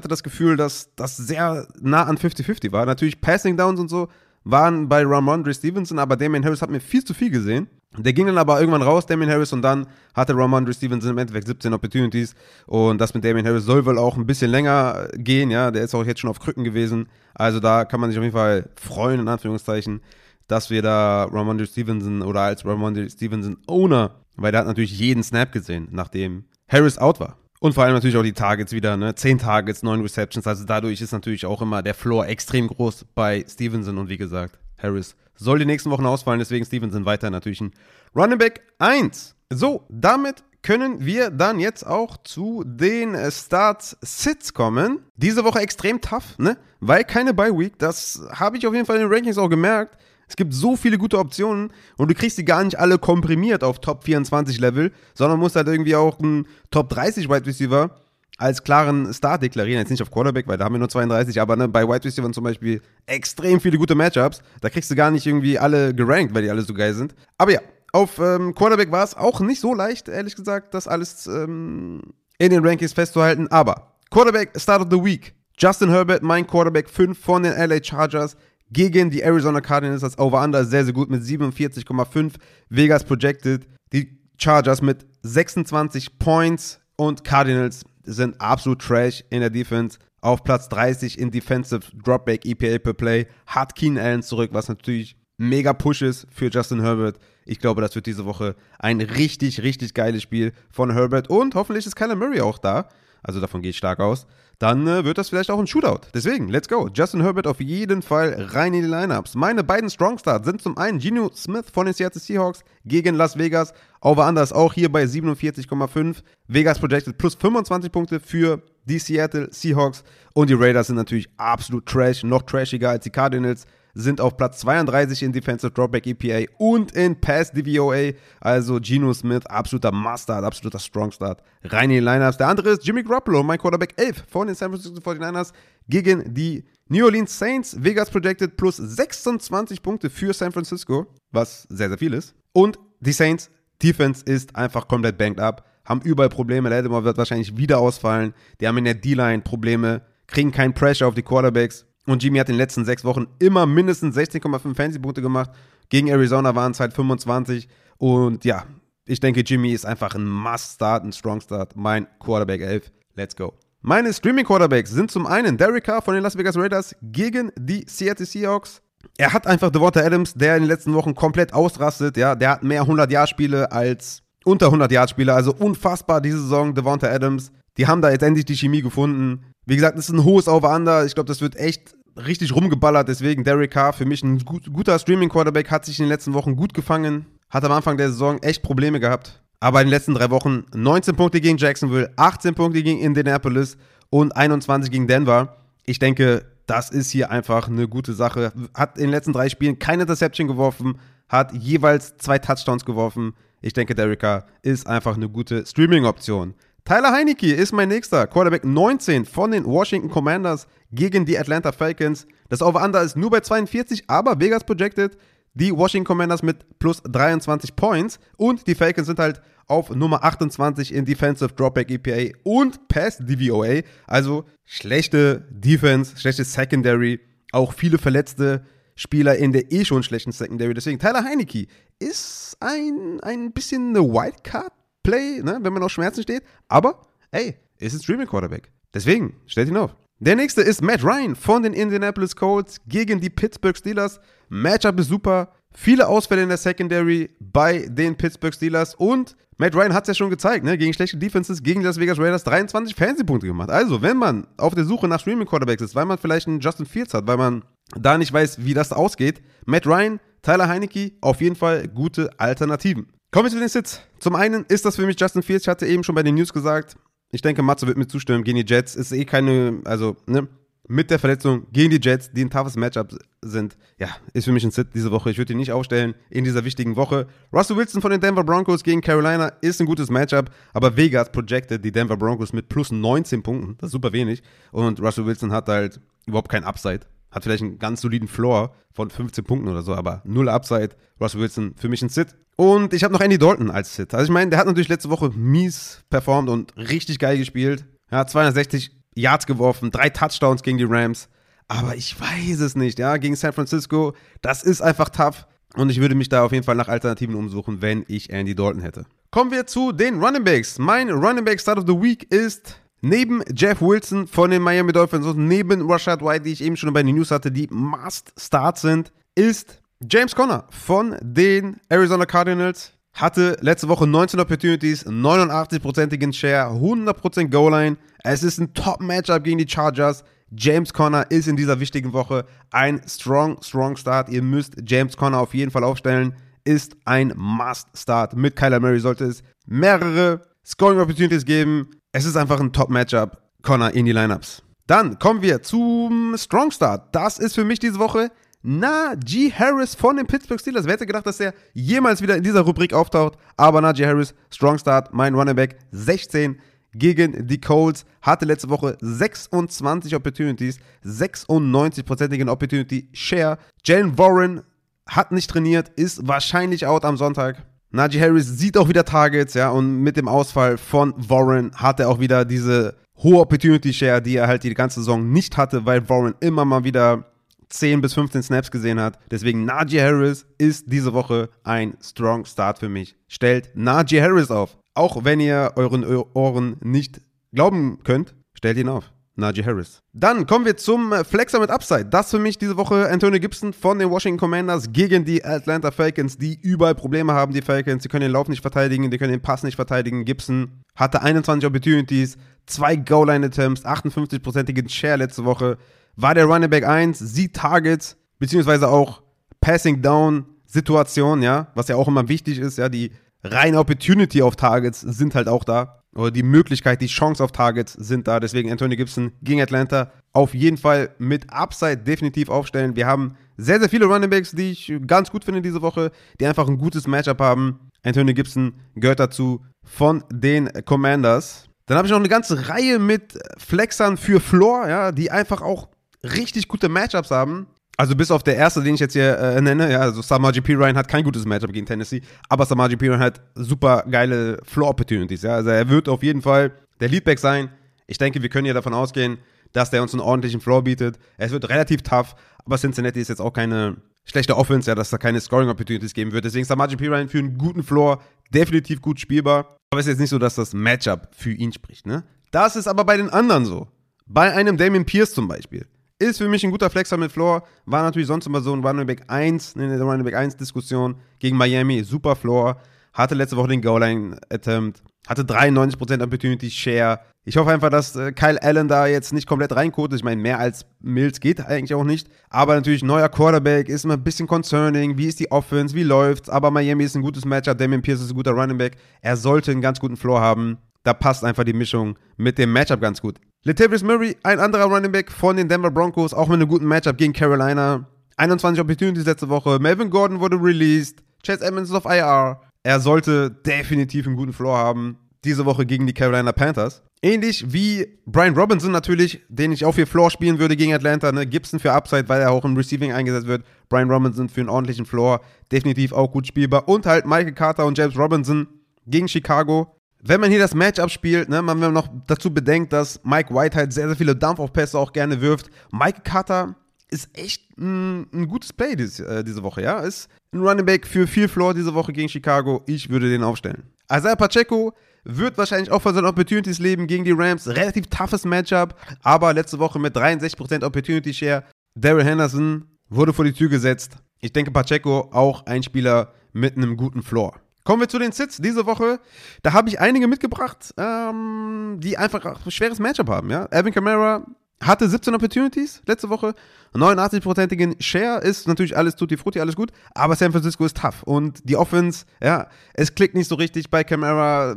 das Gefühl, dass das sehr nah an 50-50 war. Natürlich Passing Downs und so waren bei Ramondre Stevenson, aber Damien Harris hat mir viel zu viel gesehen. Der ging dann aber irgendwann raus, Damien Harris, und dann hatte Ramondre Stevenson im Endeffekt 17 Opportunities. Und das mit Damien Harris soll wohl auch ein bisschen länger gehen, ja. Der ist auch jetzt schon auf Krücken gewesen. Also da kann man sich auf jeden Fall freuen, in Anführungszeichen, dass wir da Ramondre Stevenson oder als Ramondre Stevenson Owner, weil der hat natürlich jeden Snap gesehen, nachdem Harris out war. Und vor allem natürlich auch die Targets wieder, ne? 10 Targets, 9 Receptions. Also dadurch ist natürlich auch immer der Floor extrem groß bei Stevenson. Und wie gesagt, Harris soll die nächsten Wochen ausfallen. Deswegen Stevenson weiter natürlich ein Running Back 1. So, damit können wir dann jetzt auch zu den Starts-Sits kommen. Diese Woche extrem tough, ne? Weil keine Bye-Week. Das habe ich auf jeden Fall in den Rankings auch gemerkt. Es gibt so viele gute Optionen und du kriegst die gar nicht alle komprimiert auf Top 24 Level, sondern musst halt irgendwie auch einen Top 30 Wide Receiver als klaren Start deklarieren. Jetzt nicht auf Quarterback, weil da haben wir nur 32, aber ne, bei Wide Receivern zum Beispiel extrem viele gute Matchups. Da kriegst du gar nicht irgendwie alle gerankt, weil die alle so geil sind. Aber ja, auf Quarterback war es auch nicht so leicht, ehrlich gesagt, das alles in den Rankings festzuhalten. Aber Quarterback Start of the Week. Justin Herbert, mein Quarterback 5 von den LA Chargers. gegen die Arizona Cardinals. Das Over-Under ist sehr, sehr gut mit 47,5. Vegas projected die Chargers mit 26 Points und Cardinals sind absolut Trash in der Defense. Auf Platz 30 in Defensive Dropback EPA per Play hat Keenan Allen zurück, was natürlich mega Push ist für Justin Herbert. Ich glaube, das wird diese Woche ein richtig, richtig geiles Spiel von Herbert. Und hoffentlich ist Kyler Murray auch da. Also davon gehe ich stark aus. Dann wird das vielleicht auch ein Shootout. Deswegen, let's go. Justin Herbert auf jeden Fall rein in die Lineups. Meine beiden Strongstarts sind zum einen Geno Smith von den Seattle Seahawks gegen Las Vegas. Over-Under ist auch hier bei 47,5. Vegas projected plus 25 Punkte für die Seattle Seahawks. Und die Raiders sind natürlich absolut trash. Noch trashiger als die Cardinals. Sind auf Platz 32 in Defensive Dropback EPA und in Pass DVOA. Also Geno Smith, absoluter Must-Start, absoluter Strong-Start. Rein in die Lineups. Der andere ist Jimmy Garoppolo, mein Quarterback 11 von den San Francisco 49ers gegen die New Orleans Saints. Vegas projected plus 26 Punkte für San Francisco, was sehr, sehr viel ist. Und die Saints Defense ist einfach komplett banged up, haben überall Probleme. Lattimore wird wahrscheinlich wieder ausfallen. Die haben in der D-Line Probleme, kriegen keinen Pressure auf die Quarterbacks. Und Jimmy hat in den letzten 6 Wochen immer mindestens 16,5 Fantasy-Punkte gemacht. Gegen Arizona waren es halt 25. Und ja, ich denke, Jimmy ist einfach ein Must-Start, ein Strong-Start. Mein Quarterback 11. Let's go. Meine Streaming-Quarterbacks sind zum einen Derek Carr von den Las Vegas Raiders gegen die Seattle Seahawks. Er hat einfach Devonta Adams, der in den letzten Wochen komplett ausrastet. Ja, der hat mehr 100-Yard-Spiele als unter 100-Yard-Spiele. Also unfassbar diese Saison, Devonta Adams. Die haben da jetzt endlich die Chemie gefunden. Wie gesagt, das ist ein hohes Over-Under. Ich glaube, das wird echt richtig rumgeballert. Deswegen Derek Carr, für mich ein guter Streaming-Quarterback, hat sich in den letzten Wochen gut gefangen. Hat am Anfang der Saison echt Probleme gehabt. Aber in den letzten 3 Wochen 19 Punkte gegen Jacksonville, 18 Punkte gegen Indianapolis und 21 gegen Denver. Ich denke, das ist hier einfach eine gute Sache. Hat in den letzten 3 Spielen keine Interception geworfen, hat jeweils 2 Touchdowns geworfen. Ich denke, Derek Carr ist einfach eine gute Streaming-Option. Tyler Heinicke ist mein nächster, Quarterback 19 von den Washington Commanders gegen die Atlanta Falcons. Das Over-Under ist nur bei 42, aber Vegas projected die Washington Commanders mit plus 23 Points. Und die Falcons sind halt auf Nummer 28 in Defensive Dropback EPA und Pass DVOA. Also schlechte Defense, schlechte Secondary, auch viele verletzte Spieler in der eh schon schlechten Secondary. Deswegen Tyler Heinicke ist ein bisschen eine Wildcard Play, ne, wenn man auf Schmerzen steht. Aber, ey, ist ein Streaming-Quarterback. Deswegen, stellt ihn auf. Der nächste ist Matt Ryan von den Indianapolis Colts gegen die Pittsburgh Steelers. Matchup ist super. Viele Ausfälle in der Secondary bei den Pittsburgh Steelers. Und Matt Ryan hat es ja schon gezeigt, ne, gegen schlechte Defenses, gegen die Las Vegas Raiders 23 Fantasy-Punkte gemacht. Also, wenn man auf der Suche nach Streaming-Quarterbacks ist, weil man vielleicht einen Justin Fields hat, weil man da nicht weiß, wie das ausgeht, Matt Ryan, Tyler Heinicke, auf jeden Fall gute Alternativen. Kommen wir zu den Sits. Zum einen ist das für mich Justin Fields. Ich hatte eben schon bei den News gesagt, ich denke, Matze wird mir zustimmen. Gegen die Jets ist eh keine, also ne, mit der Verletzung gegen die Jets, die ein toughes Matchup sind, ja, ist für mich ein Sit diese Woche. Ich würde ihn nicht aufstellen in dieser wichtigen Woche. Russell Wilson von den Denver Broncos gegen Carolina ist ein gutes Matchup, aber Vegas projected die Denver Broncos mit plus 19 Punkten. Das ist super wenig. Und Russell Wilson hat halt überhaupt kein Upside. Hat vielleicht einen ganz soliden Floor von 15 Punkten oder so, aber null Upside. Russell Wilson für mich ein Sit. Und ich habe noch Andy Dalton als Sit. Also ich meine, der hat natürlich letzte Woche mies performt und richtig geil gespielt. Ja, 260 Yards geworfen, 3 Touchdowns gegen die Rams. Aber ich weiß es nicht, ja, gegen San Francisco, das ist einfach tough. Und ich würde mich da auf jeden Fall nach Alternativen umsuchen, wenn ich Andy Dalton hätte. Kommen wir zu den Running Backs. Mein Running Back Start of the Week ist neben Jeff Wilson von den Miami Dolphins und neben Rachaad White, die ich eben schon bei den News hatte, die Must-Start sind, ist James Conner von den Arizona Cardinals. Hatte letzte Woche 19 Opportunities, 89%igen Share, 100% Goal-Line. Es ist ein Top-Matchup gegen die Chargers. James Conner ist in dieser wichtigen Woche ein strong Start. Ihr müsst James Conner auf jeden Fall aufstellen. Ist ein Must-Start. Mit Kyler Murray sollte es mehrere Scoring-Opportunities geben. Es ist einfach ein Top-Matchup. Conner in die Lineups. Dann kommen wir zum Strong Start. Das ist für mich diese Woche Najee Harris von den Pittsburgh Steelers. Wer hätte gedacht, dass er jemals wieder in dieser Rubrik auftaucht? Aber Najee Harris, Strong Start, mein Running Back, 16 gegen die Colts. Hatte letzte Woche 26 Opportunities, 96%igen Opportunity Share. Jalen Warren hat nicht trainiert, ist wahrscheinlich out am Sonntag. Najee Harris sieht auch wieder Targets, ja, und mit dem Ausfall von Warren hat er auch wieder diese hohe Opportunity Share, die er halt die ganze Saison nicht hatte, weil Warren immer mal wieder 10 bis 15 Snaps gesehen hat. Deswegen Najee Harris ist diese Woche ein Strong Start für mich. Stellt Najee Harris auf. Auch wenn ihr euren Ohren nicht glauben könnt, stellt ihn auf. Najee Harris. Dann kommen wir zum Flexer mit Upside. Das für mich diese Woche Antonio Gibson von den Washington Commanders gegen die Atlanta Falcons, die überall Probleme haben, die Falcons. Sie können den Lauf nicht verteidigen, die können den Pass nicht verteidigen. Gibson hatte 21 Opportunities, 2 Goal-Line-Attempts, 58%igen Share letzte Woche. War der Running Back 1, sie Targets, beziehungsweise auch Passing-Down-Situationen, ja, was ja auch immer wichtig ist, ja, die reine Opportunity auf Targets sind halt auch da. Oder die Möglichkeit, die Chance auf Targets sind da. Deswegen Antonio Gibson gegen Atlanta auf jeden Fall mit Upside definitiv aufstellen. Wir haben sehr, sehr viele Running Backs, die ich ganz gut finde diese Woche, die einfach ein gutes Matchup haben. Antonio Gibson gehört dazu von den Commanders. Dann habe ich noch eine ganze Reihe mit Flexern für Floor, ja, die einfach auch richtig gute Matchups haben. Also bis auf der erste, den ich jetzt hier nenne, ja, also Samaje Perine hat kein gutes Matchup gegen Tennessee, aber Samaje Perine hat super geile Floor-Opportunities, ja, also er wird auf jeden Fall der Leadback sein. Ich denke, wir können ja davon ausgehen, dass der uns einen ordentlichen Floor bietet. Es wird relativ tough, aber Cincinnati ist jetzt auch keine schlechte Offense, ja, dass da keine Scoring-Opportunities geben wird. Deswegen Samaje Perine für einen guten Floor definitiv gut spielbar, aber es ist jetzt nicht so, dass das Matchup für ihn spricht, ne? Das ist aber bei den anderen so. Bei einem Damien Pierce zum Beispiel. Ist für mich ein guter Flexer mit Floor. War natürlich sonst immer so ein Running Back 1, eine Running Back 1 Diskussion gegen Miami. Super Floor. Hatte letzte Woche den Goal-Line-Attempt. Hatte 93% Opportunity Share. Ich hoffe einfach, dass Kyle Allen da jetzt nicht komplett reinkotet. Ich meine, mehr als Mills geht eigentlich auch nicht. Aber natürlich, neuer Quarterback ist immer ein bisschen concerning. Wie ist die Offense? Wie läuft's? Aber Miami ist ein gutes Matchup. Damien Pierce ist ein guter Running Back. Er sollte einen ganz guten Floor haben. Da passt einfach die Mischung mit dem Matchup ganz gut. Latavius Murray, ein anderer Running Back von den Denver Broncos, auch mit einem guten Matchup gegen Carolina. 21 Opportunities letzte Woche. Melvin Gordon wurde released. Chase Edmonds ist auf IR. Er sollte definitiv einen guten Floor haben. Diese Woche gegen die Carolina Panthers. Ähnlich wie Brian Robinson natürlich, den ich auch für Floor spielen würde gegen Atlanta. Ne? Gibson für Upside, weil er auch im Receiving eingesetzt wird. Brian Robinson für einen ordentlichen Floor. Definitiv auch gut spielbar. Und halt Michael Carter und James Robinson gegen Chicago. Wenn man hier das Matchup spielt, ne, wenn man noch dazu bedenkt, dass Mike White halt sehr, sehr viele Dump-Off-Pässe auch gerne wirft. Mike Carter ist echt ein gutes Play diese Woche, ja. Ist ein Running Back für viel Floor diese Woche gegen Chicago. Ich würde den aufstellen. Isiah Pacheco wird wahrscheinlich auch von seinen Opportunities leben gegen die Rams. Relativ toughes Matchup, aber letzte Woche mit 63% Opportunity Share. Daryl Henderson wurde vor die Tür gesetzt. Ich denke, Pacheco auch ein Spieler mit einem guten Floor. Kommen wir zu den Sits diese Woche. Da habe ich einige mitgebracht, die einfach ein schweres Matchup haben. Ja? Alvin Kamara hatte 17 Opportunities letzte Woche. 89%igen Share ist natürlich alles tutti frutti, alles gut. Aber San Francisco ist tough. Und die Offense, ja, es klickt nicht so richtig bei Kamara.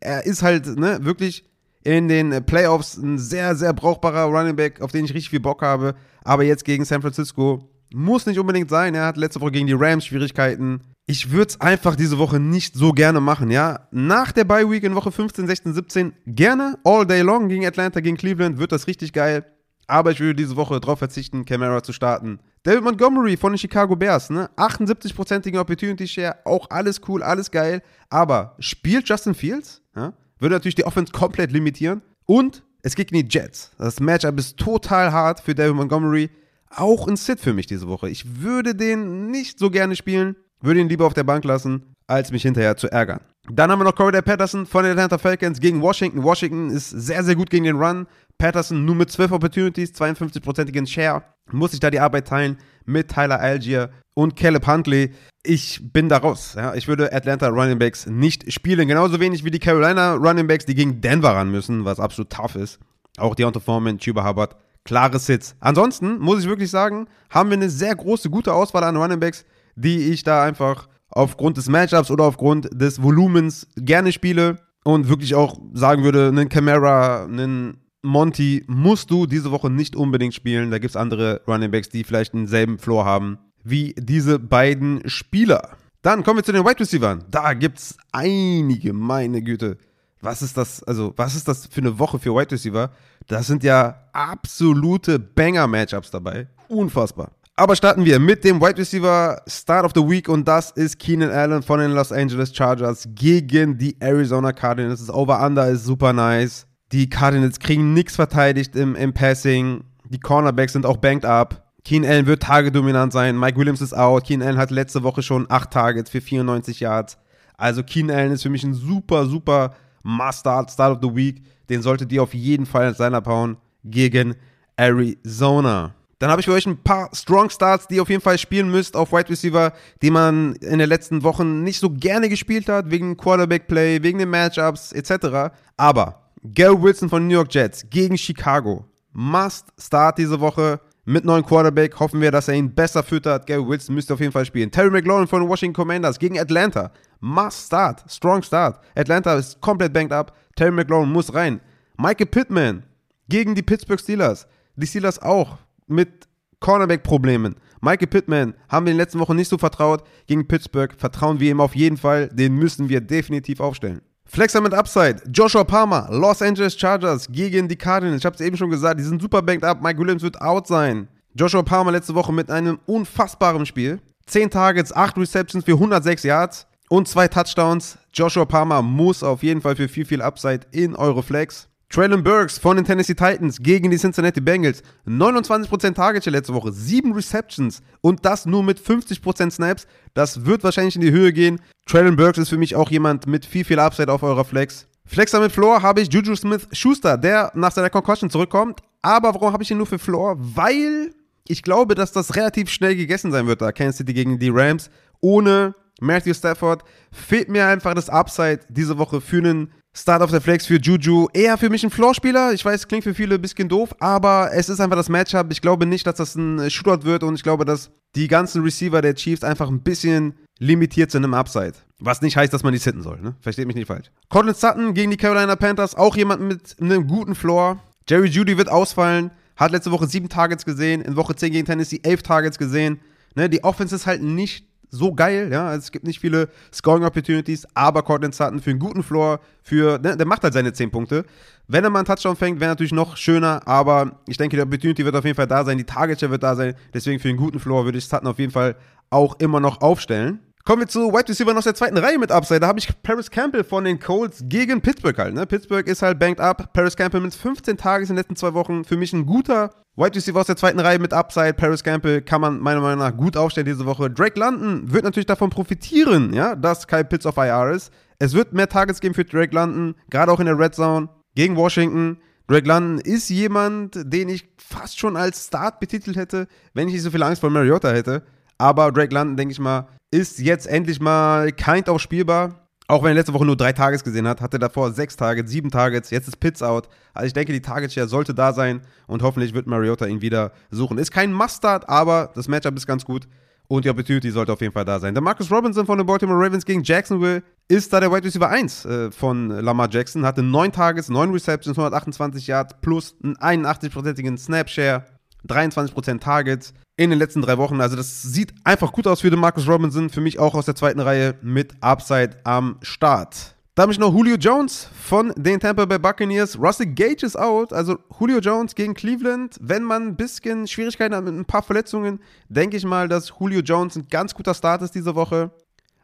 Er ist halt wirklich in den Playoffs ein sehr, sehr brauchbarer Running Back, auf den ich richtig viel Bock habe. Aber jetzt gegen San Francisco muss nicht unbedingt sein. Er hat letzte Woche gegen die Rams Schwierigkeiten. Ich würde es einfach diese Woche nicht so gerne machen, ja. Nach der Bye-Week in Woche 15, 16, 17 gerne all day long gegen Atlanta, gegen Cleveland, wird das richtig geil. Aber ich würde diese Woche darauf verzichten, Kamara zu starten. David Montgomery von den Chicago Bears, ne? 78%igen Opportunity Share, auch alles cool, alles geil. Aber spielt Justin Fields, ja? Würde natürlich die Offense komplett limitieren. Und es geht gegen die Jets. Das Matchup ist total hart für David Montgomery. Auch ein Sit für mich diese Woche. Ich würde den nicht so gerne spielen. Würde ihn lieber auf der Bank lassen, als mich hinterher zu ärgern. Dann haben wir noch Cordarrelle Patterson von den Atlanta Falcons gegen Washington. Washington ist sehr, sehr gut gegen den Run. Patterson nur mit 12 Opportunities, 52%igen Share. Muss sich da die Arbeit teilen mit Tyler Algier und Caleb Huntley. Ich bin da raus. Ja, ich würde Atlanta Running Backs nicht spielen. Genauso wenig wie die Carolina Running Backs, die gegen Denver ran müssen, was absolut tough ist. Auch Deontay Foreman, Chuba Hubbard, klare Sits. Ansonsten, muss ich wirklich sagen, haben wir eine sehr große, gute Auswahl an Running Backs, die ich da einfach aufgrund des Matchups oder aufgrund des Volumens gerne spiele und wirklich auch sagen würde, einen Kamara, einen Monty musst du diese Woche nicht unbedingt spielen. Da gibt es andere Running Backs, die vielleicht denselben Floor haben wie diese beiden Spieler. Dann kommen wir zu den Wide Receivers. Da gibt es einige, meine Güte. Was ist das? Also, was ist das für eine Woche für Wide Receiver? Das sind ja absolute Banger-Matchups dabei. Unfassbar. Aber starten wir mit dem Wide Receiver Start of the Week und das ist Keenan Allen von den Los Angeles Chargers gegen die Arizona Cardinals. Das Over-Under ist super nice. Die Cardinals kriegen nichts verteidigt im Passing. Die Cornerbacks sind auch banked up. Keenan Allen wird targetdominant sein. Mike Williams ist out. Keenan Allen hat letzte Woche schon 8 Targets für 94 Yards. Also Keenan Allen ist für mich ein super, super Must-Start, Start of the Week. Den solltet ihr auf jeden Fall ins Lineup hauen gegen Arizona. Dann habe ich für euch ein paar Strong Starts, die ihr auf jeden Fall spielen müsst auf Wide Receiver, die man in den letzten Wochen nicht so gerne gespielt hat, wegen Quarterback-Play, wegen den Matchups etc. Aber Daryl Henderson von New York Jets gegen Chicago. Must-Start diese Woche. Mit neuen Quarterback hoffen wir, dass er ihn besser füttert. Garrett Wilson müsste auf jeden Fall spielen. Terry McLaurin von den Washington Commanders gegen Atlanta. Must start. Strong start. Atlanta ist komplett banked up. Terry McLaurin muss rein. Michael Pittman gegen die Pittsburgh Steelers. Die Steelers auch mit Cornerback-Problemen. Michael Pittman haben wir in den letzten Wochen nicht so vertraut. Gegen Pittsburgh vertrauen wir ihm auf jeden Fall. Den müssen wir definitiv aufstellen. Flexer mit Upside, Joshua Palmer, Los Angeles Chargers gegen die Cardinals. Ich habe es eben schon gesagt, die sind super banked up. Mike Williams wird out sein. Joshua Palmer letzte Woche mit einem unfassbaren Spiel. 10 Targets, 8 Receptions für 106 Yards und 2 Touchdowns. Joshua Palmer muss auf jeden Fall für viel, viel Upside in eure Flex. Treylon Burks von den Tennessee Titans gegen die Cincinnati Bengals. 29% Target letzte Woche, 7 Receptions und das nur mit 50% Snaps. Das wird wahrscheinlich in die Höhe gehen. Treylon Burks ist für mich auch jemand mit viel, viel Upside auf eurer Flex. Flexer mit Floor habe ich Juju Smith-Schuster, der nach seiner Concussion zurückkommt. Aber warum habe ich ihn nur für Floor? Weil ich glaube, dass das relativ schnell gegessen sein wird da. Kansas City gegen die Rams. Ohne Matthew Stafford fehlt mir einfach das Upside diese Woche für einen Start auf der Flex für Juju, eher für mich ein Floor-Spieler. Ich weiß, klingt für viele ein bisschen doof, aber es ist einfach das Matchup. Ich glaube nicht, dass das ein Shootout wird und ich glaube, dass die ganzen Receiver der Chiefs einfach ein bisschen limitiert sind im Upside. Was nicht heißt, dass man die sitten soll, ne? Versteht mich nicht falsch. Cortland Sutton gegen die Carolina Panthers, auch jemand mit einem guten Floor. Jerry Jeudy wird ausfallen, hat letzte Woche 7 Targets gesehen, in Woche 10 gegen Tennessee 11 Targets gesehen. Ne, die Offense ist halt nicht so geil, ja, also es gibt nicht viele Scoring-Opportunities, aber Cortland Sutton für einen guten Floor, der macht halt seine 10 Punkte. Wenn er mal einen Touchdown fängt, wäre natürlich noch schöner, aber ich denke, die Opportunity wird auf jeden Fall da sein, die Target-Share wird da sein, deswegen für einen guten Floor würde ich Sutton auf jeden Fall auch immer noch aufstellen. Kommen wir zu Wide Receiver aus der zweiten Reihe mit Upside, da habe ich Paris Campbell von den Colts gegen Pittsburgh halt, ne? Pittsburgh ist halt banked up, Paris Campbell mit 15 Targets in den letzten 2 Wochen, für mich ein guter Wide Receiver aus der zweiten Reihe mit Upside, Paris Campbell kann man meiner Meinung nach gut aufstellen diese Woche. Drake London wird natürlich davon profitieren, ja, dass Kyle Pitts auf IR ist. Es wird mehr Targets geben für Drake London, gerade auch in der Red Zone gegen Washington. Drake London ist jemand, den ich fast schon als Start betitelt hätte, wenn ich nicht so viel Angst vor Mariota hätte. Aber Drake London, denke ich mal, ist jetzt endlich mal kind of spielbar. Auch wenn er letzte Woche nur 3 Targets gesehen hat, hatte davor 6 Targets, 7 Targets, jetzt ist Pitts out. Also ich denke, die Target-Share sollte da sein und hoffentlich wird Mariota ihn wieder suchen. Ist kein Must-Start, aber das Matchup ist ganz gut und die Opportunity sollte auf jeden Fall da sein. Der Marcus Robinson von den Baltimore Ravens gegen Jacksonville ist da der Wide Receiver 1 von Lamar Jackson. Hatte 9 Targets, 9 Receptions, 128 Yards plus einen 81%igen Snap-Share, 23% Targets in den letzten 3 Wochen. Also das sieht einfach gut aus für den Marcus Robinson. Für mich auch aus der zweiten Reihe mit Upside am Start. Da habe ich noch Julio Jones von den Tampa Bay Buccaneers. Russell Gage ist out. Also Julio Jones gegen Cleveland. Wenn man ein bisschen Schwierigkeiten hat mit ein paar Verletzungen, denke ich mal, dass Julio Jones ein ganz guter Start ist diese Woche.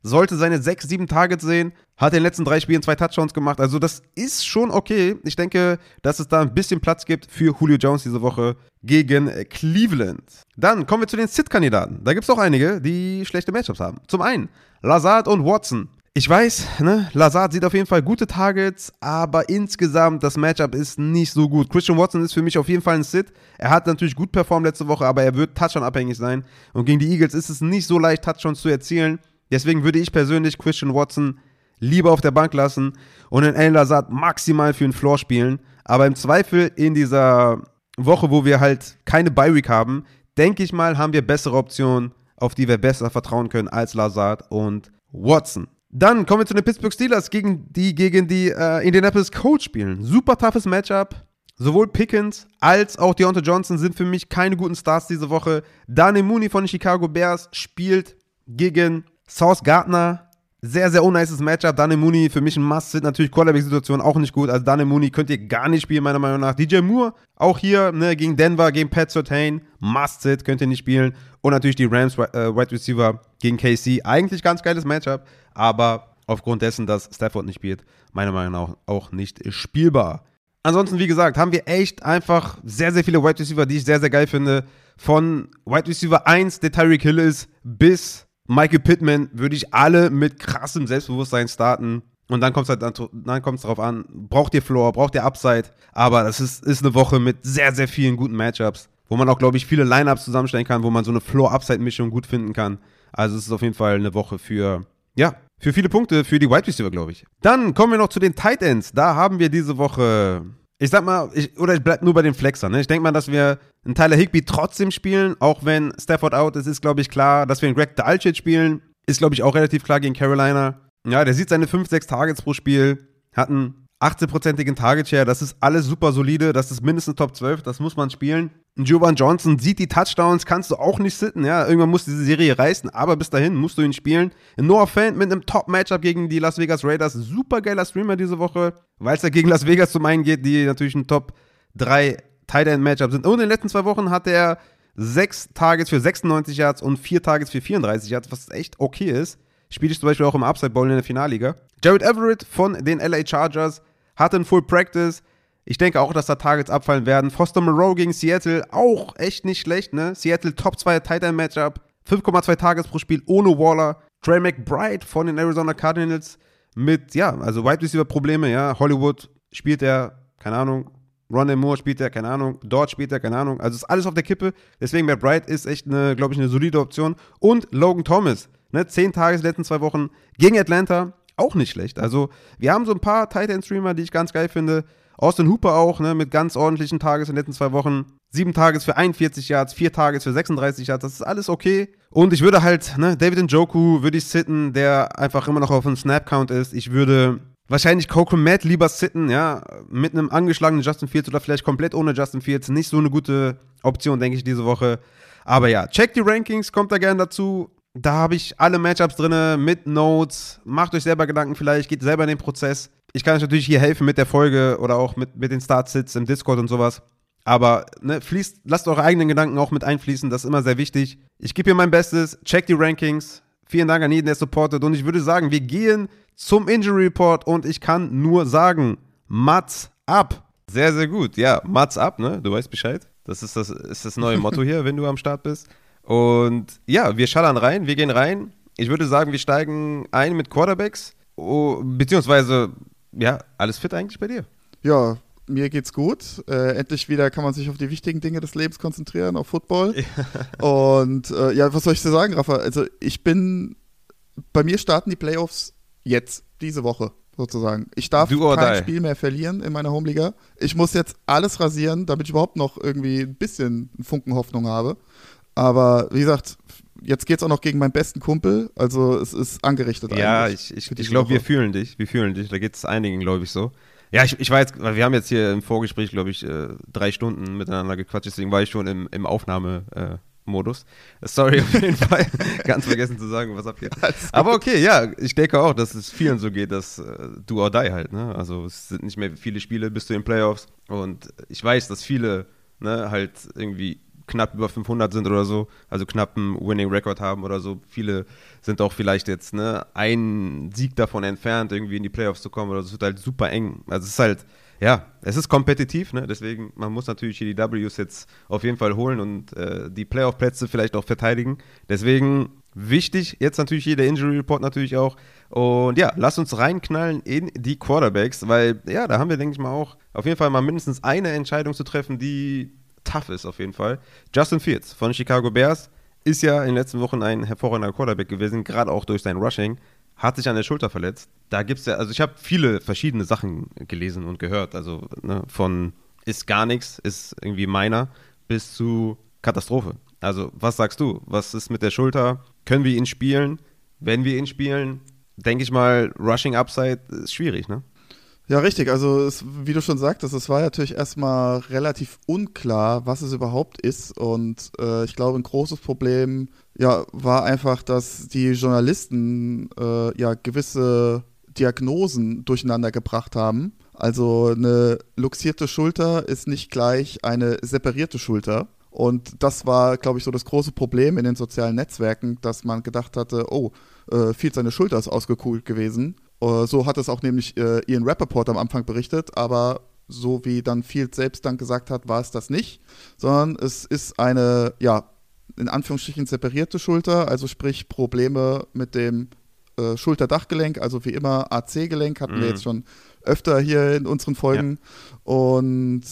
Sollte seine 6-7 Targets sehen. Hat in den letzten 3 Spielen 2 Touchdowns gemacht. Also das ist schon okay. Ich denke, dass es da ein bisschen Platz gibt für Julio Jones diese Woche gegen Cleveland. Dann kommen wir zu den Sit-Kandidaten. Da gibt es auch einige, die schlechte Matchups haben. Zum einen Lazard und Watson. Ich weiß, ne, Lazard sieht auf jeden Fall gute Targets, aber insgesamt das Matchup ist nicht so gut. Christian Watson ist für mich auf jeden Fall ein Sit. Er hat natürlich gut performt letzte Woche, aber er wird Touchdown-abhängig sein. Und gegen die Eagles ist es nicht so leicht, Touchdowns zu erzielen. Deswegen würde ich persönlich Christian Watson lieber auf der Bank lassen und den Alan Lazard maximal für den Floor spielen. Aber im Zweifel in dieser Woche, wo wir halt keine Bye-Week haben, denke ich mal, haben wir bessere Optionen, auf die wir besser vertrauen können als Lazard und Watson. Dann kommen wir zu den Pittsburgh Steelers, gegen die Indianapolis Colts spielen. Super toughes Matchup. Sowohl Pickens als auch Deontay Johnson sind für mich keine guten Starts diese Woche. Daniel Mooney von den Chicago Bears spielt gegen Sauce Gardner. Sehr, sehr unnices Matchup. Daniel Mooney für mich ein Must-Sit. Natürlich Quarterback-Situation auch nicht gut. Also Daniel Mooney könnt ihr gar nicht spielen, meiner Meinung nach. DJ Moore auch hier, ne, gegen Denver, gegen Pat Surtain. Must-Sit, könnt ihr nicht spielen. Und natürlich die Rams Wide Receiver gegen KC. Eigentlich ganz geiles Matchup, aber aufgrund dessen, dass Stafford nicht spielt, meiner Meinung nach auch nicht spielbar. Ansonsten, wie gesagt, haben wir echt einfach sehr, sehr viele Wide Receiver, die ich sehr, sehr geil finde. Von Wide Receiver 1, der Tyreek Hill ist, bis Michael Pittman würde ich alle mit krassem Selbstbewusstsein starten. Und dann kommt es halt darauf an, braucht ihr Floor, braucht ihr Upside. Aber das ist eine Woche mit sehr, sehr vielen guten Matchups, wo man auch, glaube ich, viele Lineups zusammenstellen kann, wo man so eine Floor-Upside-Mischung gut finden kann. Also es ist auf jeden Fall eine Woche für viele Punkte für die Wide Receiver, glaube ich. Dann kommen wir noch zu den Tight Ends. Da haben wir diese Woche, ich bleibe nur bei den Flexern. Ne? Ich denke mal, dass wir einen Tyler Higbee trotzdem spielen, auch wenn Stafford out ist, ist, glaube ich, klar. Dass wir einen Greg Dulcich spielen, ist, glaube ich, auch relativ klar gegen Carolina. Ja, der sieht seine 5, 6 Targets pro Spiel, hat einen 18%igen Target-Share. Das ist alles super solide, das ist mindestens Top 12, das muss man spielen. Jovan Johnson sieht die Touchdowns, kannst du auch nicht sitten, ja, irgendwann muss diese Serie reißen, aber bis dahin musst du ihn spielen. Noah Fant mit einem Top-Matchup gegen die Las Vegas Raiders, super geiler Streamer diese Woche, weil es ja gegen Las Vegas zum einen geht, die natürlich ein Top 3 Tight-End-Matchup sind. Und in den letzten 2 Wochen hatte er 6 Targets für 96 Yards und 4 Targets für 34 Yards, was echt okay ist. Spiele ich zum Beispiel auch im Upside Bowl in der Finalliga. Jared Everett von den LA Chargers hatte ein Full Practice. Ich denke auch, dass da Targets abfallen werden. Foster Moreau gegen Seattle, auch echt nicht schlecht, ne? Seattle Top 2 Tight End Matchup. 5,2 Targets pro Spiel ohne Waller. Trey McBride von den Arizona Cardinals mit, also Wide Receiver Probleme, ja. Hollywood spielt er, keine Ahnung. Rondale Moore spielt er, keine Ahnung. Dort spielt er, keine Ahnung. Also ist alles auf der Kippe. Deswegen McBride ist echt, glaube ich, eine solide Option. Und Logan Thomas. 10 Tage in den letzten 2 Wochen gegen Atlanta, auch nicht schlecht. Also wir haben so ein paar Tight End Streamer, die ich ganz geil finde. Austin Hooper auch, mit ganz ordentlichen Tages in den letzten 2 Wochen. 7 Tages für 41 Yards, 4 Tages für 36 Yards, das ist alles okay. Und ich würde halt, David Njoku würde ich sitten, der einfach immer noch auf einem Snap-Count ist. Ich würde wahrscheinlich Coco Matt lieber sitten, ja, mit einem angeschlagenen Justin Fields oder vielleicht komplett ohne Justin Fields. Nicht so eine gute Option, denke ich, diese Woche. Aber ja, checkt die Rankings, kommt da gerne dazu. Da habe ich alle Matchups drin mit Notes. Macht euch selber Gedanken vielleicht, geht selber in den Prozess. Ich kann euch natürlich hier helfen mit der Folge oder auch mit den Start-Sits im Discord und sowas. Aber lasst eure eigenen Gedanken auch mit einfließen, das ist immer sehr wichtig. Ich gebe hier mein Bestes, checkt die Rankings. Vielen Dank an jeden, der supportet. Und ich würde sagen, wir gehen zum Injury Report und ich kann nur sagen, Mats ab. Sehr, sehr gut. Ja, Mats ab, Du weißt Bescheid. Das ist das neue Motto hier, wenn du am Start bist. Und ja, wir schallern rein, wir gehen rein. Ich würde sagen, wir steigen ein mit Quarterbacks, beziehungsweise, ja, alles fit eigentlich bei dir? Ja, mir geht's gut. Endlich wieder kann man sich auf die wichtigen Dinge des Lebens konzentrieren, auf Football. Ja. Und was soll ich dir sagen, Rafa? Also bei mir starten die Playoffs jetzt, diese Woche sozusagen. Ich darf kein Spiel mehr verlieren in meiner Homeliga. Ich muss jetzt alles rasieren, damit ich überhaupt noch irgendwie ein bisschen einen Funken Hoffnung habe. Aber wie gesagt, jetzt geht's auch noch gegen meinen besten Kumpel, also es ist angerichtet. Ja, ich glaube, wir fühlen dich, da geht es einigen, glaube ich, so. Ja, ich war jetzt, weil wir haben jetzt hier im Vorgespräch, glaube ich, 3 Stunden miteinander gequatscht, deswegen war ich schon im Aufnahmemodus. Sorry auf jeden Fall, ganz vergessen zu sagen, was habt ihr. Aber okay, ja, ich denke auch, dass es vielen so geht, dass do or die halt, Also es sind nicht mehr viele Spiele, bist du in Playoffs und ich weiß, dass viele, halt irgendwie knapp über 500 sind oder so, also knapp einen Winning-Record haben oder so. Viele sind auch vielleicht jetzt einen Sieg davon entfernt, irgendwie in die Playoffs zu kommen oder so. Es wird halt super eng. Also es ist halt, ja, es ist kompetitiv, deswegen, man muss natürlich hier die Ws jetzt auf jeden Fall holen und die Playoff-Plätze vielleicht auch verteidigen. Deswegen wichtig, jetzt natürlich hier der Injury-Report natürlich auch. Und ja, lasst uns reinknallen in die Quarterbacks, weil, ja, da haben wir, denke ich mal, auch auf jeden Fall mal mindestens eine Entscheidung zu treffen, die tough ist auf jeden Fall. Justin Fields von Chicago Bears ist ja in den letzten Wochen ein hervorragender Quarterback gewesen, gerade auch durch sein Rushing, hat sich an der Schulter verletzt. Da gibt's ja, also ich habe viele verschiedene Sachen gelesen und gehört, also von ist gar nichts, ist irgendwie minor, bis zu Katastrophe. Also was sagst du? Was ist mit der Schulter? Können wir ihn spielen? Wenn wir ihn spielen, denke ich mal, Rushing Upside ist schwierig, Ja, richtig. Also, wie du schon sagtest, es war natürlich erstmal relativ unklar, was es überhaupt ist. Und ich glaube, ein großes Problem war einfach, dass die Journalisten gewisse Diagnosen durcheinander gebracht haben. Also eine luxierte Schulter ist nicht gleich eine separierte Schulter. Und das war, glaube ich, so das große Problem in den sozialen Netzwerken, dass man gedacht hatte, Fields seine Schulter ist ausgekugelt gewesen. So hat es auch nämlich Ian Rappaport am Anfang berichtet, aber so wie dann Fields selbst dann gesagt hat, war es das nicht, sondern es ist eine, ja, in Anführungsstrichen separierte Schulter, also sprich Probleme mit dem Schulterdachgelenk, also wie immer AC-Gelenk, hatten wir jetzt schon öfter hier in unseren Folgen. Ja. Und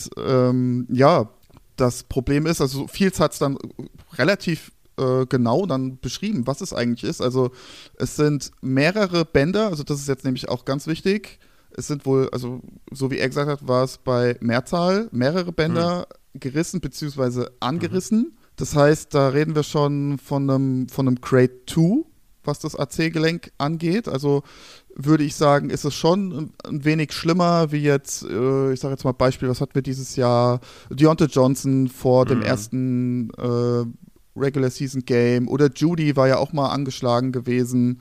ja, das Problem ist, also Fields hat es dann relativ genau dann beschrieben, was es eigentlich ist. Also es sind mehrere Bänder, also das ist jetzt nämlich auch ganz wichtig. Es sind wohl, also so wie er gesagt hat, war es bei Mehrzahl mehrere Bänder gerissen bzw. angerissen. Das heißt, da reden wir schon von einem Grade 2, was das AC-Gelenk angeht. Also würde ich sagen, ist es schon ein wenig schlimmer, wie jetzt, ich sage jetzt mal Beispiel, was hatten wir dieses Jahr? Deontay Johnson vor dem ersten Regular-Season-Game oder Judy war ja auch mal angeschlagen gewesen.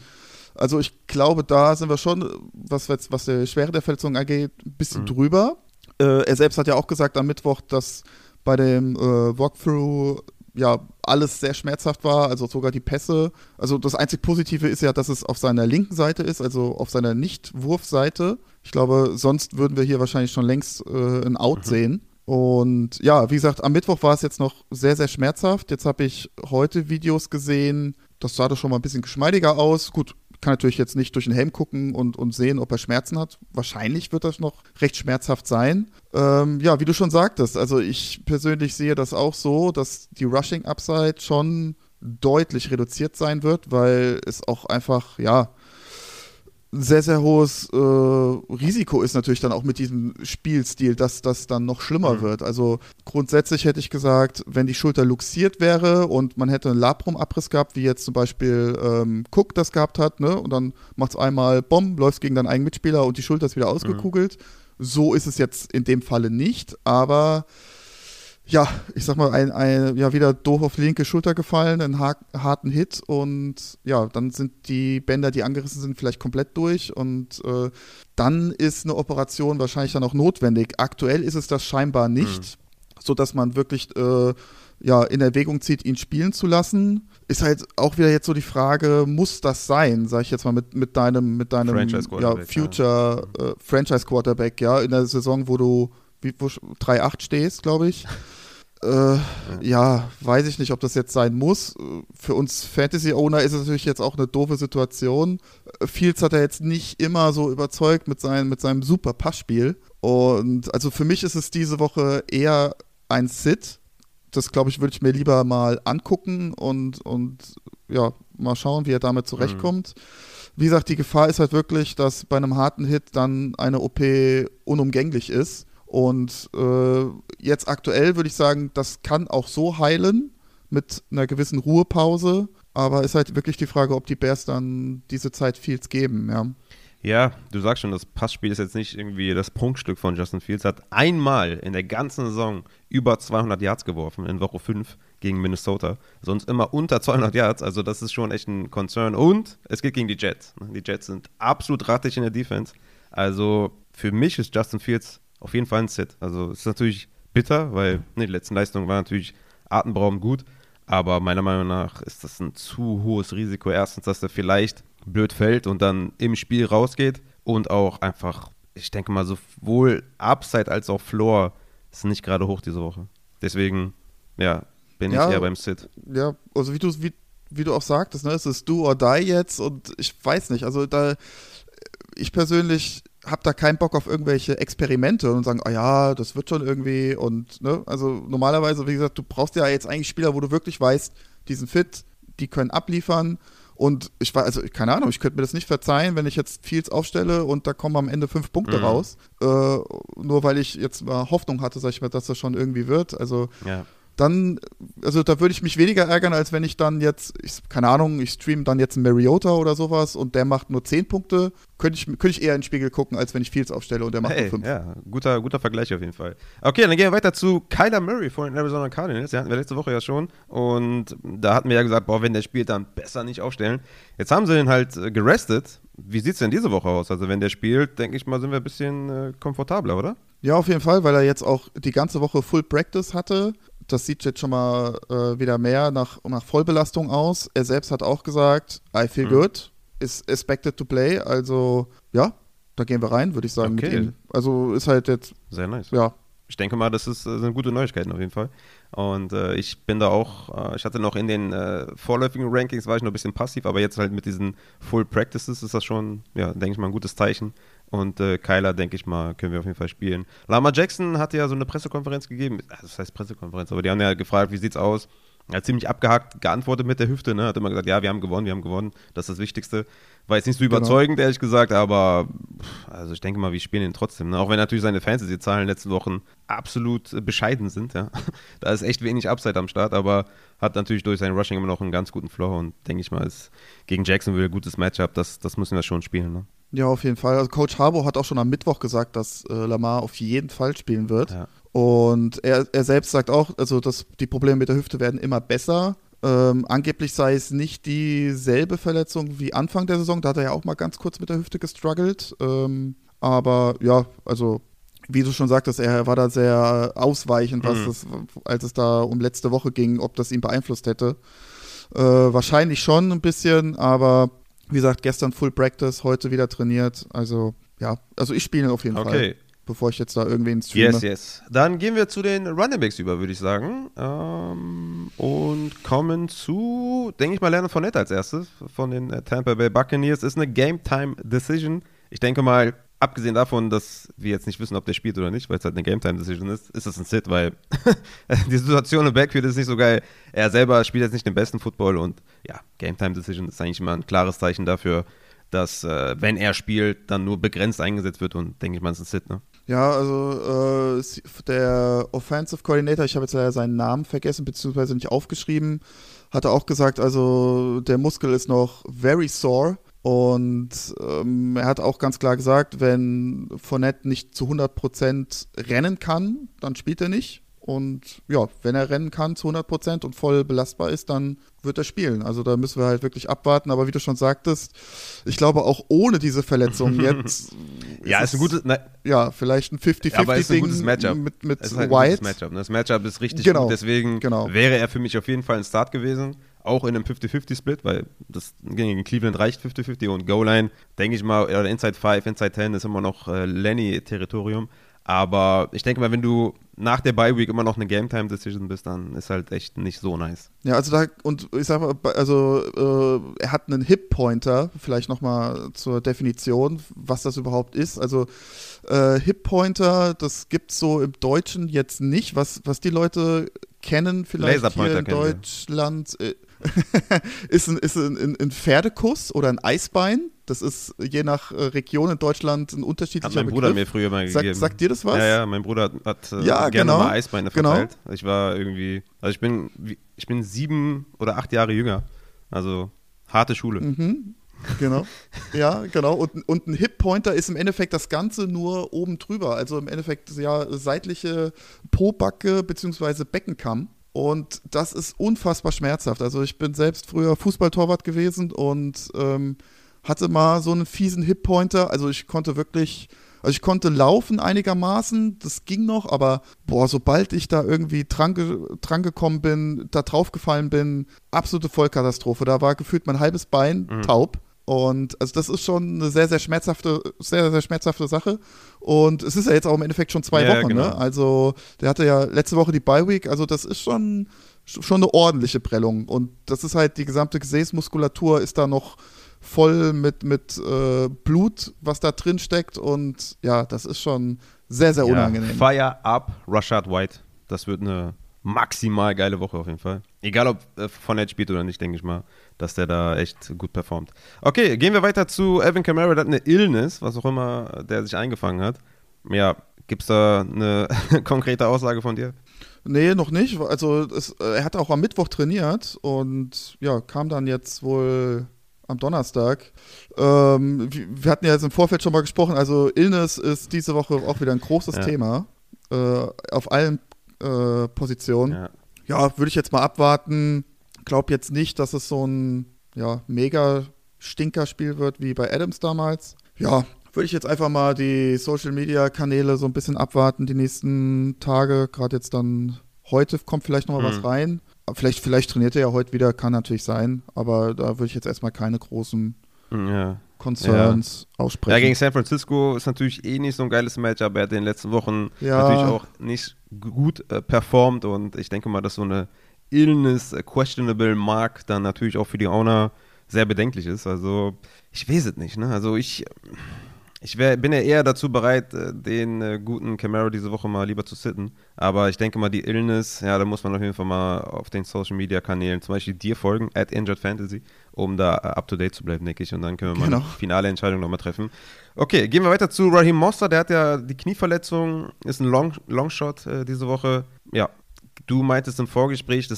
Also ich glaube, da sind wir schon, was die Schwere der Verletzung angeht, ein bisschen drüber. Er selbst hat ja auch gesagt am Mittwoch, dass bei dem Walkthrough ja alles sehr schmerzhaft war, also sogar die Pässe. Also das einzig Positive ist ja, dass es auf seiner linken Seite ist, also auf seiner Nicht-Wurfseite. Ich glaube, sonst würden wir hier wahrscheinlich schon längst ein Out sehen. Und ja, wie gesagt, am Mittwoch war es jetzt noch sehr, sehr schmerzhaft. Jetzt habe ich heute Videos gesehen, das sah doch schon mal ein bisschen geschmeidiger aus. Gut, kann natürlich jetzt nicht durch den Helm gucken und sehen, ob er Schmerzen hat. Wahrscheinlich wird das noch recht schmerzhaft sein. Ja, wie du schon sagtest, also ich persönlich sehe das auch so, dass die Rushing-Upside schon deutlich reduziert sein wird, weil es auch einfach, ja, ein sehr, sehr hohes Risiko ist natürlich dann auch mit diesem Spielstil, dass das dann noch schlimmer wird. Also grundsätzlich hätte ich gesagt, wenn die Schulter luxiert wäre und man hätte einen Labrum-Abriss gehabt, wie jetzt zum Beispiel Cook das gehabt hat, ne? Und dann macht es einmal Bomb, läuft gegen deinen eigenen Mitspieler und die Schulter ist wieder ausgekugelt. So ist es jetzt in dem Falle nicht, aber ja, ich sag mal, ja, wieder doof auf die linke Schulter gefallen, einen harten Hit und ja, dann sind die Bänder, die angerissen sind, vielleicht komplett durch und dann ist eine Operation wahrscheinlich dann auch notwendig. Aktuell ist es das scheinbar nicht, sodass man wirklich ja, in Erwägung zieht, ihn spielen zu lassen. Ist halt auch wieder jetzt so die Frage, muss das sein, sag ich jetzt mal, mit deinem Future Franchise Quarterback, ja, in der Saison, wo du 3-8 stehst, glaube ich. Ja, weiß ich nicht, ob das jetzt sein muss. Für uns Fantasy-Owner ist es natürlich jetzt auch eine doofe Situation. Fields hat er jetzt nicht immer so überzeugt mit seinem super Passspiel. Und also für mich ist es diese Woche eher ein Sit. Das, glaube ich, würde ich mir lieber mal angucken und ja, mal schauen, wie er damit zurechtkommt. Wie gesagt, die Gefahr ist halt wirklich, dass bei einem harten Hit dann eine OP unumgänglich ist. Und jetzt aktuell würde ich sagen, das kann auch so heilen mit einer gewissen Ruhepause. Aber ist halt wirklich die Frage, ob die Bears dann diese Zeit Fields geben. Ja, du sagst schon, das Passspiel ist jetzt nicht irgendwie das Prunkstück von Justin Fields. Er hat einmal in der ganzen Saison über 200 Yards geworfen in Woche 5 gegen Minnesota. Sonst immer unter 200 Yards. Also das ist schon echt ein Concern. Und es geht gegen die Jets. Die Jets sind absolut rattig in der Defense. Also für mich ist Justin Fields auf jeden Fall ein Sit. Also es ist natürlich bitter, weil die letzten Leistungen waren natürlich atemberaubend gut, aber meiner Meinung nach ist das ein zu hohes Risiko. Erstens, dass er vielleicht blöd fällt und dann im Spiel rausgeht und auch einfach, ich denke mal, sowohl Upside als auch Floor ist nicht gerade hoch diese Woche. Deswegen, ja, bin ich eher beim Sit. Ja, also wie du auch sagtest, ne, es ist do or die jetzt und ich weiß nicht, also da ich persönlich hab da keinen Bock auf irgendwelche Experimente und sagen, ah ja, das wird schon irgendwie und, ne, also normalerweise, wie gesagt, du brauchst ja jetzt eigentlich Spieler, wo du wirklich weißt, die sind fit, die können abliefern und ich war, also keine Ahnung, ich könnte mir das nicht verzeihen, wenn ich jetzt Fields aufstelle und da kommen am Ende 5 Punkte raus, nur weil ich jetzt mal Hoffnung hatte, sag ich mal, dass das schon irgendwie wird, also ja. Dann, also da würde ich mich weniger ärgern, als wenn ich dann jetzt, keine Ahnung, ich streame dann jetzt einen Mariota oder sowas und der macht nur 10 Punkte, könnte ich eher in den Spiegel gucken, als wenn ich Fields aufstelle und der macht nur 5. Ja, guter Vergleich auf jeden Fall. Okay, dann gehen wir weiter zu Kyler Murray von den Arizona Cardinals, den hatten wir letzte Woche ja schon und da hatten wir ja gesagt, boah, wenn der spielt, dann besser nicht aufstellen. Jetzt haben sie ihn halt gerestet. Wie sieht es denn diese Woche aus? Also wenn der spielt, denke ich mal, sind wir ein bisschen komfortabler, oder? Ja, auf jeden Fall, weil er jetzt auch die ganze Woche Full Practice hatte. Das sieht jetzt schon mal wieder mehr nach Vollbelastung aus. Er selbst hat auch gesagt, I feel good, is expected to play. Also ja, Da gehen wir rein, würde ich sagen, mit ihnen. Also ist halt jetzt... Sehr nice. Ja. Ich denke mal, das sind gute Neuigkeiten auf jeden Fall. Und ich bin da auch, ich hatte noch in den vorläufigen Rankings, war ich noch ein bisschen passiv, aber jetzt halt mit diesen Full Practices ist das schon, ja, denke ich mal, ein gutes Zeichen. Und Kyler, denke ich mal, können wir auf jeden Fall spielen. Lamar Jackson hatte ja so eine Pressekonferenz gegeben, das heißt Pressekonferenz, aber die haben ja gefragt, wie sieht's aus? Er hat ziemlich abgehakt geantwortet mit der Hüfte, ne? Hat immer gesagt, ja, wir haben gewonnen, das ist das Wichtigste. War jetzt nicht so überzeugend, ehrlich gesagt, aber also ich denke mal, wir spielen ihn trotzdem. Ne? Auch wenn natürlich seine Fantasy-Zahlen in den letzten Wochen absolut bescheiden sind. Ja? Da ist echt wenig Upside am Start, aber hat natürlich durch sein Rushing immer noch einen ganz guten Floor und denke ich mal, ist gegen Jacksonville ein gutes Matchup, das müssen wir schon spielen. Ne? Ja, auf jeden Fall. Also Coach Harbaugh hat auch schon am Mittwoch gesagt, dass Lamar auf jeden Fall spielen wird. Ja. Und er selbst sagt auch, also dass die Probleme mit der Hüfte werden immer besser. Angeblich sei es nicht dieselbe Verletzung wie Anfang der Saison. Da hat er ja auch mal ganz kurz mit der Hüfte gestruggelt. Aber ja, also wie du schon sagtest, er war da sehr ausweichend, als es da um letzte Woche ging, ob das ihn beeinflusst hätte. Wahrscheinlich schon ein bisschen, aber wie gesagt, gestern Full Practice, heute wieder trainiert. Also ja, also ich spiele auf jeden Fall. Okay. Bevor ich jetzt da irgendwen streame. Yes, yes. Dann gehen wir zu den Runningbacks über, würde ich sagen. Und kommen zu, denke ich mal, Leonard Fournette als erstes von den Tampa Bay Buccaneers. Ist eine Game-Time-Decision. Ich denke mal, abgesehen davon, dass wir jetzt nicht wissen, ob der spielt oder nicht, weil es halt eine Game-Time-Decision ist, ist das ein Sit, weil die Situation im Backfield ist nicht so geil. Er selber spielt jetzt nicht den besten Football und ja, Game-Time-Decision ist eigentlich mal ein klares Zeichen dafür, dass, wenn er spielt, dann nur begrenzt eingesetzt wird und denke ich mal, ist ein Sit, ne? Ja, also der Offensive Coordinator, ich habe jetzt leider seinen Namen vergessen, beziehungsweise nicht aufgeschrieben, hatte auch gesagt, also der Muskel ist noch very sore und er hat auch ganz klar gesagt, wenn Fournette nicht zu 100% rennen kann, dann spielt er nicht. Und ja, wenn er rennen kann zu 100% und voll belastbar ist, dann wird er spielen. Also da müssen wir halt wirklich abwarten. Aber wie du schon sagtest, ich glaube auch ohne diese Verletzung jetzt vielleicht ein 50-50-Ding. Ja, aber es ist ein gutes Matchup. Mit es ist halt White. Ein gutes Matchup, ne? Das Matchup ist richtig gut, deswegen wäre er für mich auf jeden Fall ein Start gewesen. Auch in einem 50-50-Split, weil das gegen Cleveland reicht 50-50 und Goal-Line, denke ich mal, oder Inside 5, Inside 10 ist immer noch Lenny-Territorium. Aber ich denke mal, wenn du nach der Bye-Week immer noch eine Game-Time-Decision bist, dann ist halt echt nicht so nice. Ja, also da, und ich sag mal, also er hat einen Hip-Pointer, vielleicht nochmal zur Definition, was das überhaupt ist. Also Hip-Pointer, das gibt's so im Deutschen jetzt nicht, was die Leute kennen vielleicht hier in Deutschland, ist ein Pferdekuss oder ein Eisbein. Das ist je nach Region in Deutschland ein unterschiedlicher Begriff. Hat mein Bruder mir früher mal gegeben. Sagt dir das was? Ja, ja, mein Bruder hat gerne mal Eisbeine verteilt. Genau. Ich war irgendwie, also ich bin 7 oder 8 Jahre jünger. Also harte Schule. Mhm. Genau. Ja, genau. Und ein Hip-Pointer ist im Endeffekt das Ganze nur oben drüber. Also im Endeffekt ja seitliche Pobacke bzw. Beckenkamm. Und das ist unfassbar schmerzhaft. Also ich bin selbst früher Fußballtorwart gewesen und hatte mal so einen fiesen Hip-Pointer. Also ich konnte laufen einigermaßen, das ging noch, aber boah, sobald ich da irgendwie dran gekommen bin, da draufgefallen bin, absolute Vollkatastrophe. Da war gefühlt mein halbes Bein taub. Und also das ist schon eine sehr, sehr schmerzhafte Sache. Und es ist ja jetzt auch im Endeffekt schon 2 Wochen, genau. Ne? Also der hatte ja letzte Woche die Bye-Week, also das ist schon eine ordentliche Prellung. Und das ist halt, die gesamte Gesäßmuskulatur ist da noch voll mit Blut, was da drin steckt. Und ja, das ist schon sehr, sehr unangenehm. Fire up Rachaad White. Das wird eine maximal geile Woche auf jeden Fall. Egal, ob Fournette spielt oder nicht, denke ich mal, dass der da echt gut performt. Okay, gehen wir weiter zu Alvin Kamara. Der hat eine Illness, was auch immer der sich eingefangen hat. Ja, gibt es da eine konkrete Aussage von dir? Nee, noch nicht. Also er hat auch am Mittwoch trainiert und ja, kam dann jetzt wohl am Donnerstag. Wir hatten ja jetzt im Vorfeld schon mal gesprochen, also Illness ist diese Woche auch wieder ein großes Thema. Auf allen Positionen. Ja, würde ich jetzt mal abwarten. Glaube jetzt nicht, dass es so ein mega Stinkerspiel wird, wie bei Adams damals. Ja, würde ich jetzt einfach mal die Social-Media-Kanäle so ein bisschen abwarten, die nächsten Tage. Gerade jetzt dann heute kommt vielleicht noch mal was rein. Vielleicht trainiert er ja heute wieder, kann natürlich sein, aber da würde ich jetzt erstmal keine großen Concerns aussprechen. Ja, gegen San Francisco ist natürlich eh nicht so ein geiles Matchup. Er hat in den letzten Wochen natürlich auch nicht gut performt und ich denke mal, dass so eine Illness, questionable Mark dann natürlich auch für die Owner sehr bedenklich ist. Also ich weiß es nicht, ne? Also ich bin ja eher dazu bereit, den guten Camaro diese Woche mal lieber zu sitten. Aber ich denke mal, die Illness, ja, da muss man auf jeden Fall mal auf den Social-Media-Kanälen zum Beispiel dir folgen, @InjuredFantasy, um da up-to-date zu bleiben, denke ich. Und dann können wir mal die finale Entscheidung nochmal treffen. Okay, gehen wir weiter zu Raheem Mostert. Der hat ja die Knieverletzung, ist ein Longshot diese Woche. Ja, du meintest im Vorgespräch, wir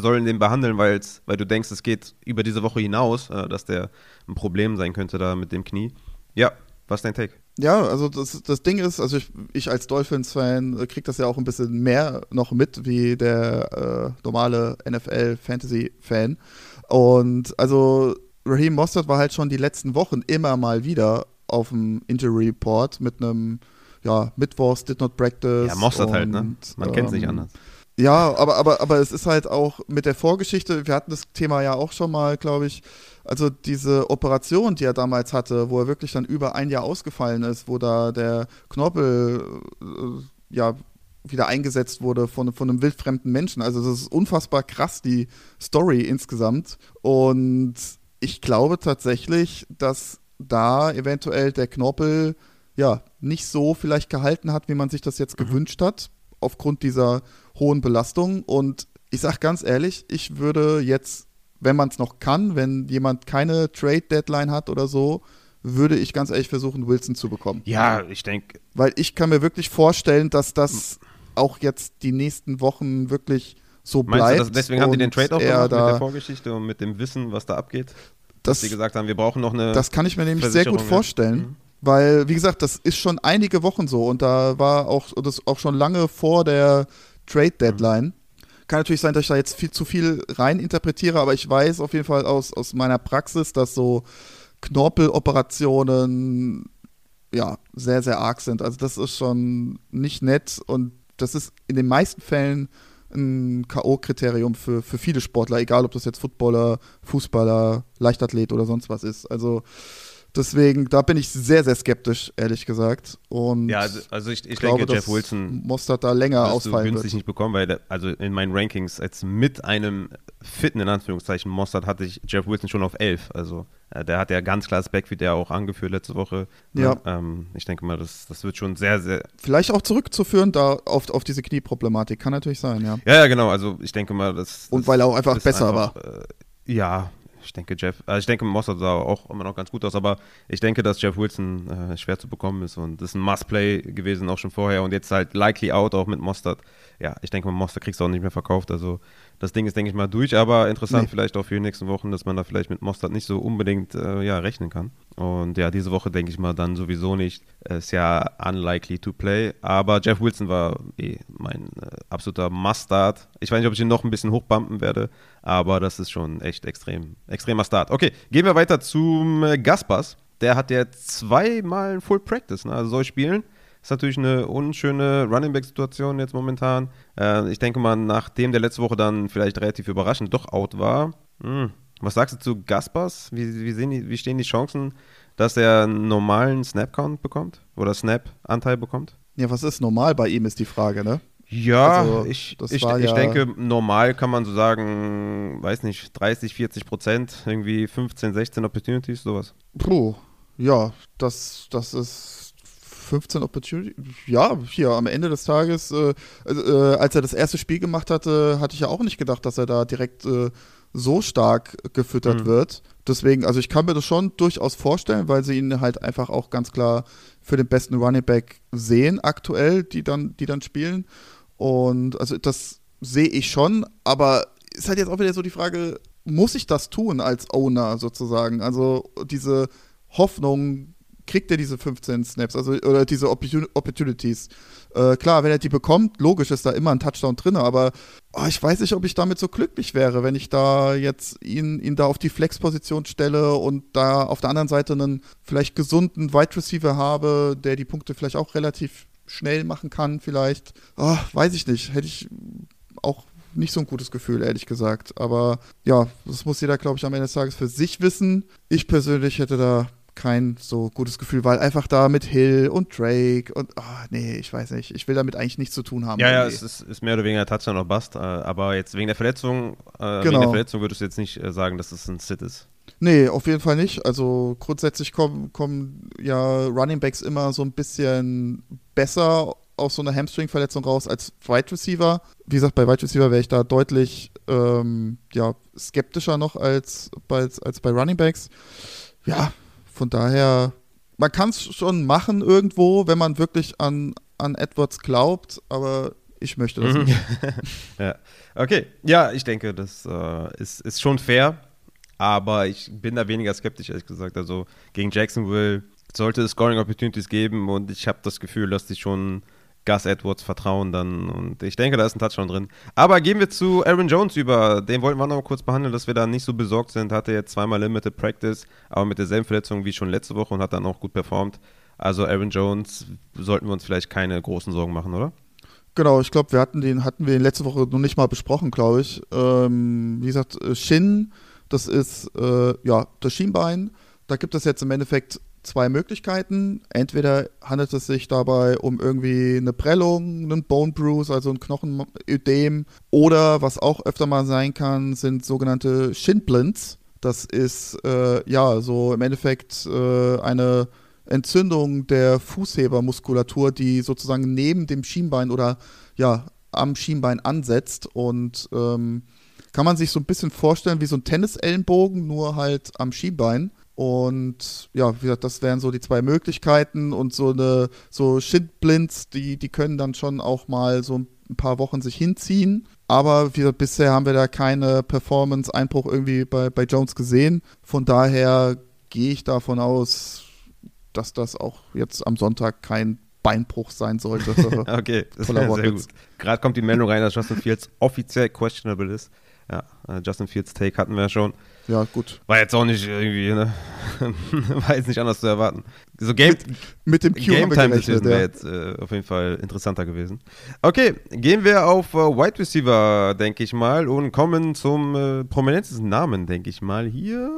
sollen den behandeln, weil du denkst, es geht über diese Woche hinaus, dass der ein Problem sein könnte da mit dem Knie. Ja. Was ist dein Take? Ja, also das Ding ist, also ich als Dolphins-Fan kriege das ja auch ein bisschen mehr noch mit, wie der normale NFL-Fantasy-Fan. Und also Raheem Mostert war halt schon die letzten Wochen immer mal wieder auf dem Injury Report mit einem, Mittwochs did not practice. Ja, Mostert halt, ne? Man kennt es nicht anders. Ja, aber es ist halt auch mit der Vorgeschichte, wir hatten das Thema ja auch schon mal, glaube ich, also diese Operation, die er damals hatte, wo er wirklich dann über ein Jahr ausgefallen ist, wo da der Knorpel wieder eingesetzt wurde von einem wildfremden Menschen. Also das ist unfassbar krass, die Story insgesamt. Und ich glaube tatsächlich, dass da eventuell der Knorpel nicht so vielleicht gehalten hat, wie man sich das jetzt gewünscht hat, aufgrund dieser hohen Belastung. Und ich sage ganz ehrlich, ich würde jetzt, wenn man es noch kann, wenn jemand keine Trade-Deadline hat oder so, würde ich ganz ehrlich versuchen, Wilson zu bekommen. Ja, ich denke. Weil ich kann mir wirklich vorstellen, dass das auch jetzt die nächsten Wochen wirklich so bleibt. Meinst du, deswegen haben die den Trade auch gemacht mit der Vorgeschichte und mit dem Wissen, was da abgeht? Dass sie gesagt haben, wir brauchen noch eine. Das kann ich mir nämlich sehr gut vorstellen. Ja. Weil, wie gesagt, das ist schon einige Wochen so und da war auch schon lange vor der Trade-Deadline. Kann natürlich sein, dass ich da jetzt viel zu viel rein interpretiere, aber ich weiß auf jeden Fall aus meiner Praxis, dass so Knorpeloperationen sehr, sehr arg sind. Also das ist schon nicht nett und das ist in den meisten Fällen ein K.O.-Kriterium für viele Sportler, egal ob das jetzt Footballer, Fußballer, Leichtathlet oder sonst was ist. Also deswegen, da bin ich sehr, sehr skeptisch, ehrlich gesagt. Und ich glaube, denke, Jeff Wilson Mostert da länger ausfallen wird. Günstig nicht bekommen, weil in meinen Rankings jetzt mit einem fitten, in Anführungszeichen, Mostert hatte ich Jeff Wilson schon auf 11. Also der hat ja ganz klar das Backfield ja auch angeführt letzte Woche. Ja. Ich denke mal, das wird schon sehr, sehr... Vielleicht auch zurückzuführen da auf diese Knieproblematik. Kann natürlich sein, ja. Ja, genau. Also ich denke mal, das... Und weil er auch einfach besser war. Ich denke, Mostert sah auch immer noch ganz gut aus, aber ich denke, dass Jeff Wilson schwer zu bekommen ist und das ist ein Must-Play gewesen auch schon vorher und jetzt halt likely out auch mit Mostert. Ja, ich denke, Mostert kriegst du auch nicht mehr verkauft, also das Ding ist, denke ich mal, durch, aber interessant vielleicht auch für die nächsten Wochen, dass man da vielleicht mit Mostert nicht so unbedingt rechnen kann. Und ja, diese Woche denke ich mal dann sowieso nicht. Ist ja unlikely to play. Aber Jeff Wilson war mein absoluter Must-Start. Ich weiß nicht, ob ich ihn noch ein bisschen hochbumpen werde, aber das ist schon echt extrem, extremer Start. Okay, gehen wir weiter zum Gaspass. Der hat ja zweimal ein Full Practice, ne? Also soll spielen. Ist natürlich eine unschöne Running-Back-Situation jetzt momentan. Ich denke mal, nachdem der letzte Woche dann vielleicht relativ überraschend doch out war, was sagst du zu Gaspass? Wie stehen die Chancen, dass er einen normalen Snap-Count bekommt? Oder Snap-Anteil bekommt? Ja, was ist normal bei ihm, ist die Frage, ne? Ja, also, ich denke, normal kann man so sagen, weiß nicht, 30-40%, irgendwie 15-16 Opportunities, sowas. Puh, ja, das ist 15 Opportunities. Ja, hier am Ende des Tages, als er das erste Spiel gemacht hatte, hatte ich ja auch nicht gedacht, dass er da direkt... so stark gefüttert wird. Deswegen, also ich kann mir das schon durchaus vorstellen, weil sie ihn halt einfach auch ganz klar für den besten Running Back sehen aktuell, die dann spielen. Und also das sehe ich schon, aber ist halt jetzt auch wieder so die Frage, muss ich das tun als Owner sozusagen? Also diese Hoffnung, kriegt er diese 15 Snaps, also oder diese Opportunities. Klar, wenn er die bekommt, logisch ist da immer ein Touchdown drin, aber ich weiß nicht, ob ich damit so glücklich wäre, wenn ich da jetzt ihn da auf die Flex-Position stelle und da auf der anderen Seite einen vielleicht gesunden Wide Receiver habe, der die Punkte vielleicht auch relativ schnell machen kann, vielleicht. Weiß ich nicht, hätte ich auch nicht so ein gutes Gefühl, ehrlich gesagt. Aber ja, das muss jeder, glaube ich, am Ende des Tages für sich wissen. Ich persönlich hätte da kein so gutes Gefühl, weil einfach da mit Hill und Drake und ich weiß nicht, ich will damit eigentlich nichts zu tun haben. Ja, es ist mehr oder weniger Touchdown oder Bust, aber jetzt wegen der Verletzung, wegen der Verletzung würdest du jetzt nicht sagen, dass es ein Sit ist. Nee, auf jeden Fall nicht. Also grundsätzlich kommen ja Running Backs immer so ein bisschen besser aus so einer Hamstring-Verletzung raus als Wide Receiver. Wie gesagt, bei Wide Receiver wäre ich da deutlich skeptischer noch als bei Running Backs. Ja, von daher, man kann es schon machen irgendwo, wenn man wirklich an Edwards glaubt, aber ich möchte das nicht. Ja. Okay, ja, ich denke, das ist schon fair, aber ich bin da weniger skeptisch, ehrlich gesagt. Also gegen Jacksonville sollte es Scoring-Opportunities geben und ich habe das Gefühl, dass die schon Gus Edwards vertrauen dann und ich denke, da ist ein Touchdown drin. Aber gehen wir zu Aaron Jones über. Den wollten wir noch kurz behandeln, dass wir da nicht so besorgt sind. Hatte jetzt zweimal Limited Practice, aber mit derselben Verletzung wie schon letzte Woche und hat dann auch gut performt. Also Aaron Jones sollten wir uns vielleicht keine großen Sorgen machen, oder? Genau, ich glaube, hatten wir den letzte Woche noch nicht mal besprochen, glaube ich. Wie gesagt, Shin, das ist das Schienbein. Da gibt es jetzt im Endeffekt zwei Möglichkeiten. Entweder handelt es sich dabei um irgendwie eine Prellung, einen Bone Bruise, also ein Knochenödem, oder was auch öfter mal sein kann, sind sogenannte Shin Splints. Das ist so im Endeffekt eine Entzündung der Fußhebermuskulatur, die sozusagen neben dem Schienbein oder ja am Schienbein ansetzt und kann man sich so ein bisschen vorstellen wie so ein Tennisellenbogen, nur halt am Schienbein. Und ja, wie gesagt, das wären so die zwei Möglichkeiten und so Shin-Splints, die können dann schon auch mal so ein paar Wochen sich hinziehen. Aber wie gesagt, bisher haben wir da keine Performance-Einbruch irgendwie bei Jones gesehen. Von daher gehe ich davon aus, dass das auch jetzt am Sonntag kein Beinbruch sein sollte. Okay, das ist sehr gut. Gerade kommt die Meldung rein, dass Justin Fields offiziell questionable ist. Ja, Justin Fields Take hatten wir ja schon. Ja, gut. War jetzt auch nicht irgendwie, ne? War jetzt nicht anders zu erwarten. So mit dem Game-Time-Decision wäre jetzt auf jeden Fall interessanter gewesen. Okay, gehen wir auf Wide Receiver, denke ich mal, und kommen zum prominentesten Namen, denke ich mal. Hier,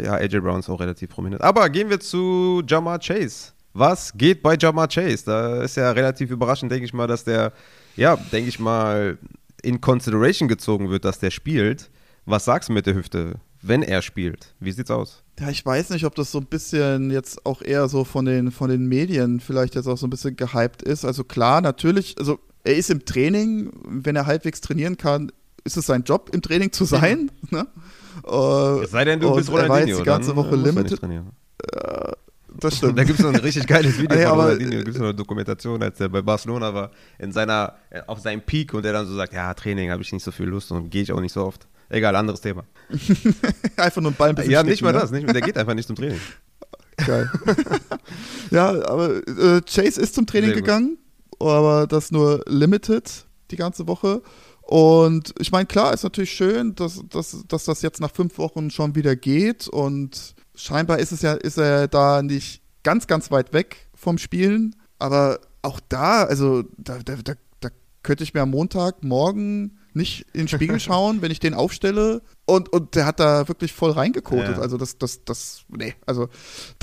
ja, AJ Brown ist auch relativ prominent. Aber gehen wir zu Jamar Chase. Was geht bei Jamar Chase? Da ist ja relativ überraschend, denke ich mal, dass der, ja, denke ich mal, in Consideration gezogen wird, dass der spielt. Was sagst du mit der Hüfte, wenn er spielt? Wie sieht's aus? Ja, ich weiß nicht, ob das so ein bisschen jetzt auch eher so von den Medien vielleicht jetzt auch so ein bisschen gehypt ist. Also klar, natürlich, also er ist im Training, wenn er halbwegs trainieren kann, ist es sein Job, im Training zu sein. Ne? Es sei denn, du bist Ronaldinho. Er die ganze Woche Limited. Das stimmt. Da gibt es noch ein richtig geiles Video von Ronaldinho, da gibt es noch eine Dokumentation, als der bei Barcelona war, auf seinem Peak und der dann so sagt, ja, Training habe ich nicht so viel Lust und gehe ich auch nicht so oft. Egal, anderes Thema. Einfach nur ein Ball ein bisschen. Ja, nicht mal das. Der geht einfach nicht zum Training. Geil. Ja, aber Chase ist zum Training gegangen, aber das nur limited die ganze Woche. Und ich meine, klar, ist natürlich schön, dass das jetzt nach 5 Wochen schon wieder geht und scheinbar ist er da nicht ganz, ganz weit weg vom Spielen, aber auch da, also da könnte ich mir am Montagmorgen nicht in den Spiegel schauen, wenn ich den aufstelle und der hat da wirklich voll reingekotet, ja. Also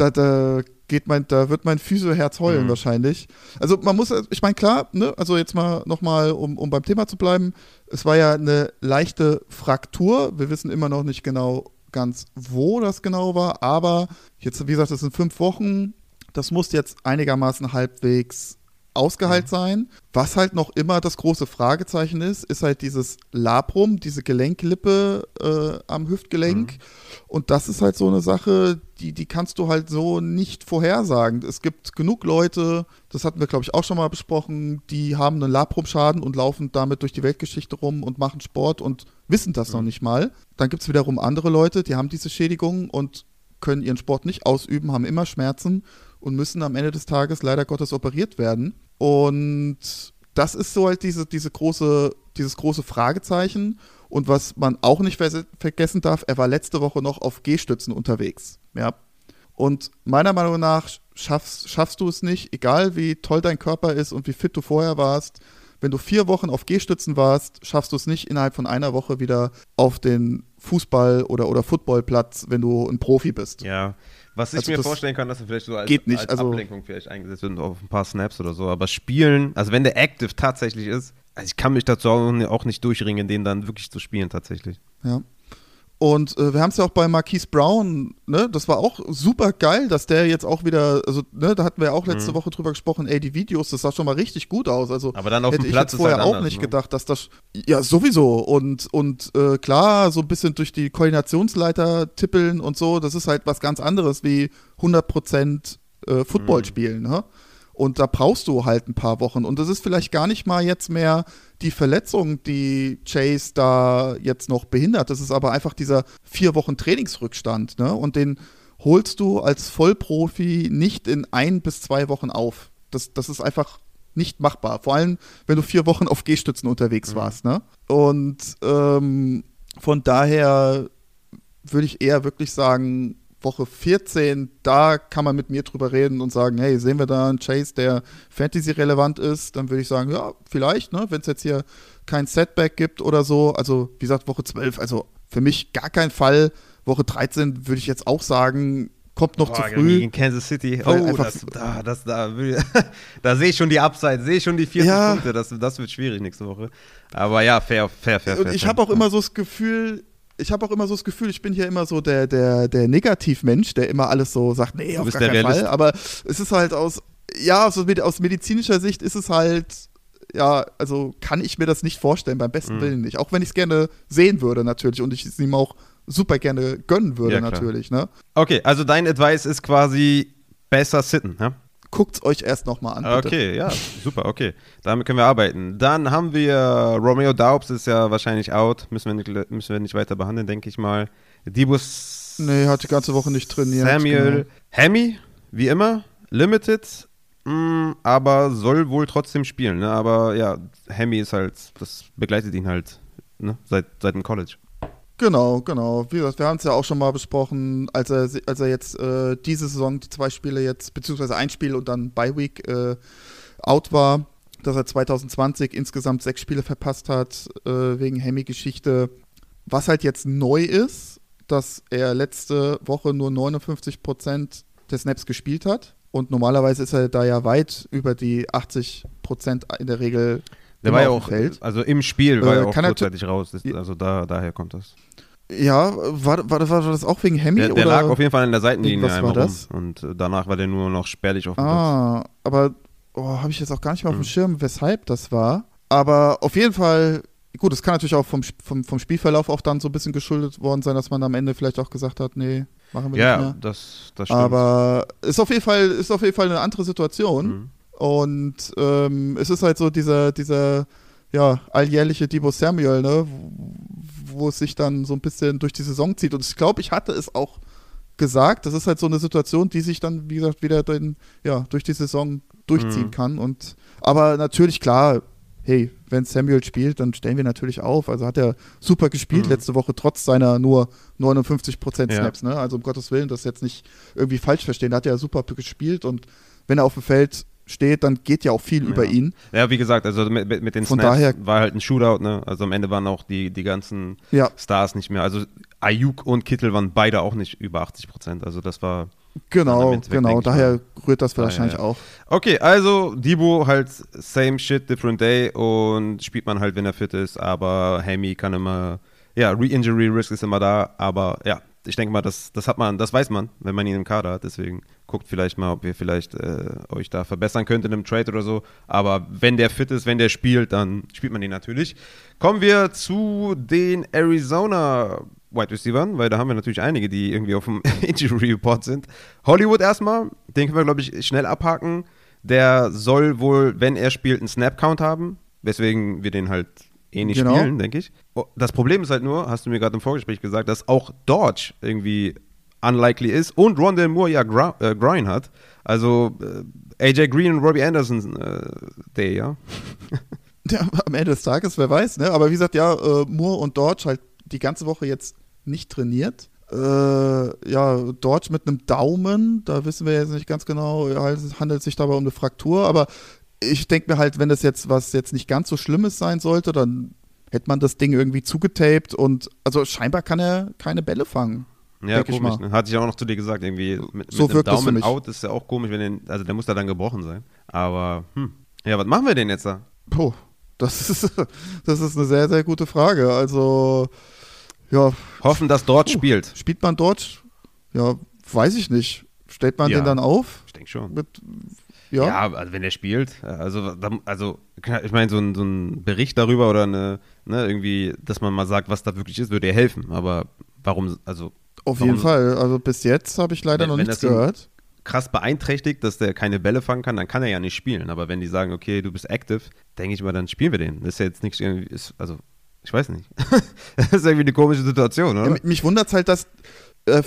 da wird mein Physio-Herz heulen wahrscheinlich. Also man muss, ich meine klar, ne, also jetzt mal nochmal, um beim Thema zu bleiben, es war ja eine leichte Fraktur, wir wissen immer noch nicht genau ganz, wo das genau war, aber jetzt, wie gesagt, das sind 5 Wochen, das muss jetzt einigermaßen halbwegs ausgeheilt sein. Was halt noch immer das große Fragezeichen ist halt dieses Labrum, diese Gelenklippe am Hüftgelenk. Und das ist halt so eine Sache, die kannst du halt so nicht vorhersagen. Es gibt genug Leute, das hatten wir, glaube ich, auch schon mal besprochen, die haben einen Labrumschaden und laufen damit durch die Weltgeschichte rum und machen Sport und wissen das noch nicht mal. Dann gibt es wiederum andere Leute, die haben diese Schädigungen und können ihren Sport nicht ausüben, haben immer Schmerzen und müssen am Ende des Tages leider Gottes operiert werden. Und das ist so halt dieses große Fragezeichen. Und was man auch nicht vergessen darf, er war letzte Woche noch auf Gehstützen unterwegs. Ja. Und meiner Meinung nach schaffst du es nicht, egal wie toll dein Körper ist und wie fit du vorher warst, wenn du 4 Wochen auf Gehstützen warst, schaffst du es nicht, innerhalb von einer Woche wieder auf den Fußball- oder Footballplatz, wenn du ein Profi bist. Ja, Was ich mir vorstellen kann, dass er vielleicht so als Ablenkung vielleicht eingesetzt wird auf ein paar Snaps oder so. Aber spielen, also wenn der active tatsächlich ist, also ich kann mich dazu auch nicht durchringen, den dann wirklich zu spielen tatsächlich. Ja. Und wir haben es ja auch bei Marquise Brown, ne, das war auch super geil, dass der jetzt auch wieder, also ne, da hatten wir ja auch letzte Woche drüber gesprochen, ey, die Videos, das sah schon mal richtig gut aus, also aber dann auf hätte dem Platz ich vorher halt auch anders, nicht gedacht, dass das, ja sowieso und klar, so ein bisschen durch die Koordinationsleiter tippeln und so, das ist halt was ganz anderes wie 100% Football spielen, ne? Und da brauchst du halt ein paar Wochen. Und das ist vielleicht gar nicht mal jetzt mehr die Verletzung, die Chase da jetzt noch behindert. Das ist aber einfach dieser 4 Wochen Trainingsrückstand, ne? Und den holst du als Vollprofi nicht in 1 bis 2 Wochen auf. Das ist einfach nicht machbar. Vor allem, wenn du 4 Wochen auf Gehstützen unterwegs warst, ne? Und von daher würde ich eher wirklich sagen, Woche 14, da kann man mit mir drüber reden und sagen, hey, sehen wir da einen Chase, der Fantasy-relevant ist, dann würde ich sagen, ja, vielleicht, ne, wenn es jetzt hier kein Setback gibt oder so, also wie gesagt, Woche 12, also für mich gar kein Fall, Woche 13 würde ich jetzt auch sagen, kommt noch zu früh. In Kansas City, da sehe ich schon die Upside, sehe ich schon die 40 Punkte, das wird schwierig nächste Woche, aber ja, fair. Und ich habe auch immer so das Gefühl, ich bin hier immer so der Negativmensch, der immer alles so sagt, nee, auf gar keinen Fall. Aber es ist halt aus medizinischer Sicht ist es halt, ja, also kann ich mir das nicht vorstellen, beim besten Willen nicht. Auch wenn ich es gerne sehen würde natürlich und ich es ihm auch super gerne gönnen würde, ja, natürlich. Ne? Okay, also dein Advice ist quasi besser sitten, ne? Guckt's euch erst nochmal an, bitte. Okay, ja, super, okay. Damit können wir arbeiten. Dann haben wir Romeo Doubs, ist ja wahrscheinlich out. Müssen wir nicht weiter behandeln, denke ich mal. Dibus. Nee, hat die ganze Woche nicht trainiert. Samuel. Genau. Hammy, wie immer, limited, aber soll wohl trotzdem spielen. Ne? Aber ja, Hammy ist halt, das begleitet ihn halt, ne? seit dem College. Genau. Wie gesagt, wir haben es ja auch schon mal besprochen, als er jetzt diese Saison die 2 Spiele jetzt, beziehungsweise ein Spiel und dann Bye-Week out war, dass er 2020 insgesamt 6 Spiele verpasst hat wegen Hammy-Geschichte. Was halt jetzt neu ist, dass er letzte Woche nur 59% der Snaps gespielt hat und normalerweise ist er da ja weit über die 80% in der Regel. Der war ja auch, also im Spiel war ja auch kurzzeitig raus, also daher kommt das. Ja, war das auch wegen Hammy? Der lag auf jeden Fall in der Seitenlinie einmal rum und danach war der nur noch spärlich auf dem Platz. Aber habe ich jetzt auch gar nicht mal auf dem Schirm, weshalb das war. Aber auf jeden Fall, gut, es kann natürlich auch vom Spielverlauf auch dann so ein bisschen geschuldet worden sein, dass man am Ende vielleicht auch gesagt hat, nee, machen wir nicht mehr. Ja, das stimmt. Aber ist auf jeden Fall eine andere Situation. Und es ist halt so dieser alljährliche Deebo Samuel, ne, wo es sich dann so ein bisschen durch die Saison zieht. Und ich glaube, ich hatte es auch gesagt, das ist halt so eine Situation, die sich dann, wie gesagt, wieder durch die Saison durchziehen kann. Aber natürlich, klar, hey, wenn Samuel spielt, dann stellen wir natürlich auf. Also hat er super gespielt letzte Woche, trotz seiner nur 59% Snaps. Ne? Also um Gottes Willen, das jetzt nicht irgendwie falsch verstehen. Da hat er super gespielt und wenn er auf dem Feld steht, dann geht ja auch viel über ihn. Ja, wie gesagt, also mit den Snaps war halt ein Shootout, ne? Also am Ende waren auch die ganzen Stars nicht mehr. Also Ayuk und Kittel waren beide auch nicht über 80%. Also das war... Genau, daher rührt das wahrscheinlich auch. Okay, also Deebo halt same shit, different day und spielt man halt, wenn er fit ist, aber Hammy kann immer... Ja, Re-Injury-Risk ist immer da, aber ja, ich denke mal, das hat man, das weiß man, wenn man ihn im Kader hat, deswegen... Guckt vielleicht mal, ob ihr vielleicht euch da verbessern könnt in einem Trade oder so. Aber wenn der fit ist, wenn der spielt, dann spielt man ihn natürlich. Kommen wir zu den Arizona Wide Receivers, weil da haben wir natürlich einige, die irgendwie auf dem Injury Report sind. Hollywood erstmal, den können wir, glaube ich, schnell abhaken. Der soll wohl, wenn er spielt, einen Snap-Count haben, weswegen wir den halt nicht spielen, denke ich. Das Problem ist halt nur, hast du mir gerade im Vorgespräch gesagt, dass auch Dodge irgendwie unlikely ist und Rondale Moore ja Groin hat. Also AJ Green und Robbie Anderson Day, ja? Ja, am Ende des Tages, wer weiß, ne? Aber wie gesagt, ja, Moore und Dodge halt die ganze Woche jetzt nicht trainiert. Dodge mit einem Daumen, da wissen wir jetzt nicht ganz genau, es handelt sich dabei um eine Fraktur, aber ich denke mir halt, wenn das jetzt was jetzt nicht ganz so Schlimmes sein sollte, dann hätte man das Ding irgendwie zugetaped und also scheinbar kann er keine Bälle fangen. Ja, komisch. Ne? Hatte ich auch noch zu dir gesagt. Irgendwie mit dem Daumen out ist ja auch komisch, wenn den, also der muss da dann gebrochen sein. Aber, ja, was machen wir denn jetzt da? Puh, das ist eine sehr, sehr gute Frage. Also, ja. Hoffen, dass dort spielt. Spielt man dort? Ja, weiß ich nicht. Stellt man den dann auf? Ich denke schon. Ja, also wenn er spielt, also ich meine, so ein Bericht darüber oder irgendwie, dass man mal sagt, was da wirklich ist, würde ja helfen, aber warum, also... Auf jeden Fall, also bis jetzt habe ich leider noch nichts gehört. Krass beeinträchtigt, dass der keine Bälle fangen kann, dann kann er ja nicht spielen, aber wenn die sagen, okay, du bist active, denke ich mal, dann spielen wir den. Das ist ja jetzt nichts irgendwie, ich weiß nicht. Das ist irgendwie eine komische Situation, oder? Ja, mich wundert es halt, dass er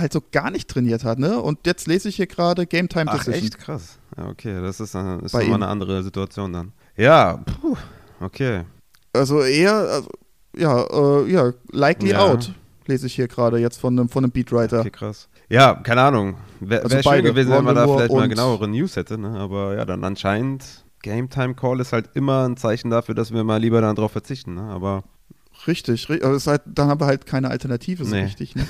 halt so gar nicht trainiert hat, ne? Und jetzt lese ich hier gerade Game Time Decision. Ach, echt krass. Ja, okay, das ist nochmal eine andere Situation dann. Ja, okay. Also likely out, lese ich hier gerade jetzt von einem Beatwriter. Okay, krass. Ja, keine Ahnung. Wäre schön gewesen, wenn man da vielleicht mal genauere News hätte, ne? Aber ja, dann anscheinend Game Time Call ist halt immer ein Zeichen dafür, dass wir mal lieber dann drauf verzichten, ne? Aber... Richtig, dann haben wir halt keine Alternative, so richtig. Ne?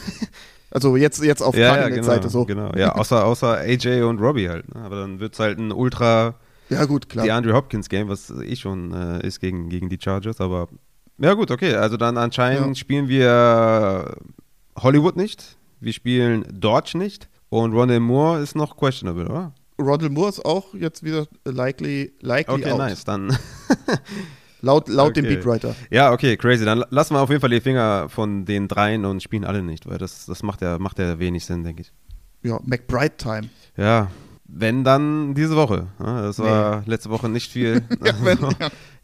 Also jetzt auf Seite so. Genau, ja, außer AJ und Robbie halt. Ne? Aber dann wird es halt ein ultra DeAndre Hopkins-Game, was schon ist gegen die Chargers. Aber ja gut, okay, also dann anscheinend spielen wir Hollywood nicht, wir spielen Dodge nicht und Rondale Moore ist noch questionable, oder? Rondale Moore ist auch jetzt wieder likely out. Okay, nice, dann... Laut dem Beatwriter. Ja, okay, crazy. Dann lassen wir auf jeden Fall die Finger von den dreien und spielen alle nicht, weil das macht ja wenig Sinn, denke ich. Ja, McBride-Time. Ja, wenn dann diese Woche. Das war letzte Woche nicht viel.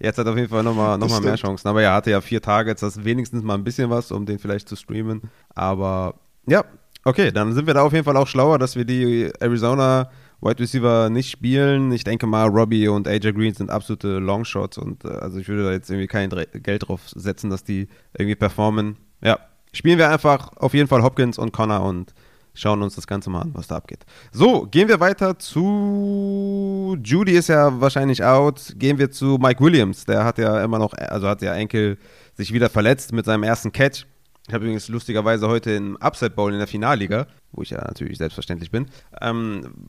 Jetzt hat er auf jeden Fall nochmal mehr Chancen. Aber er hatte ja 4 Tage, jetzt hast wenigstens mal ein bisschen was, um den vielleicht zu streamen. Aber ja, okay, dann sind wir da auf jeden Fall auch schlauer, dass wir die Arizona Wide Receiver nicht spielen. Ich denke mal, Robbie und AJ Green sind absolute Longshots und also ich würde da jetzt irgendwie kein Geld drauf setzen, dass die irgendwie performen. Ja, spielen wir einfach auf jeden Fall Hopkins und Connor und schauen uns das Ganze mal an, was da abgeht. So, gehen wir weiter zu Judy ist ja wahrscheinlich out. Gehen wir zu Mike Williams. Der hat ja immer noch, also hat ja Enkel sich wieder verletzt mit seinem ersten Catch. Ich habe übrigens lustigerweise heute im Upside Bowl in der Finalliga, wo ich ja natürlich selbstverständlich bin,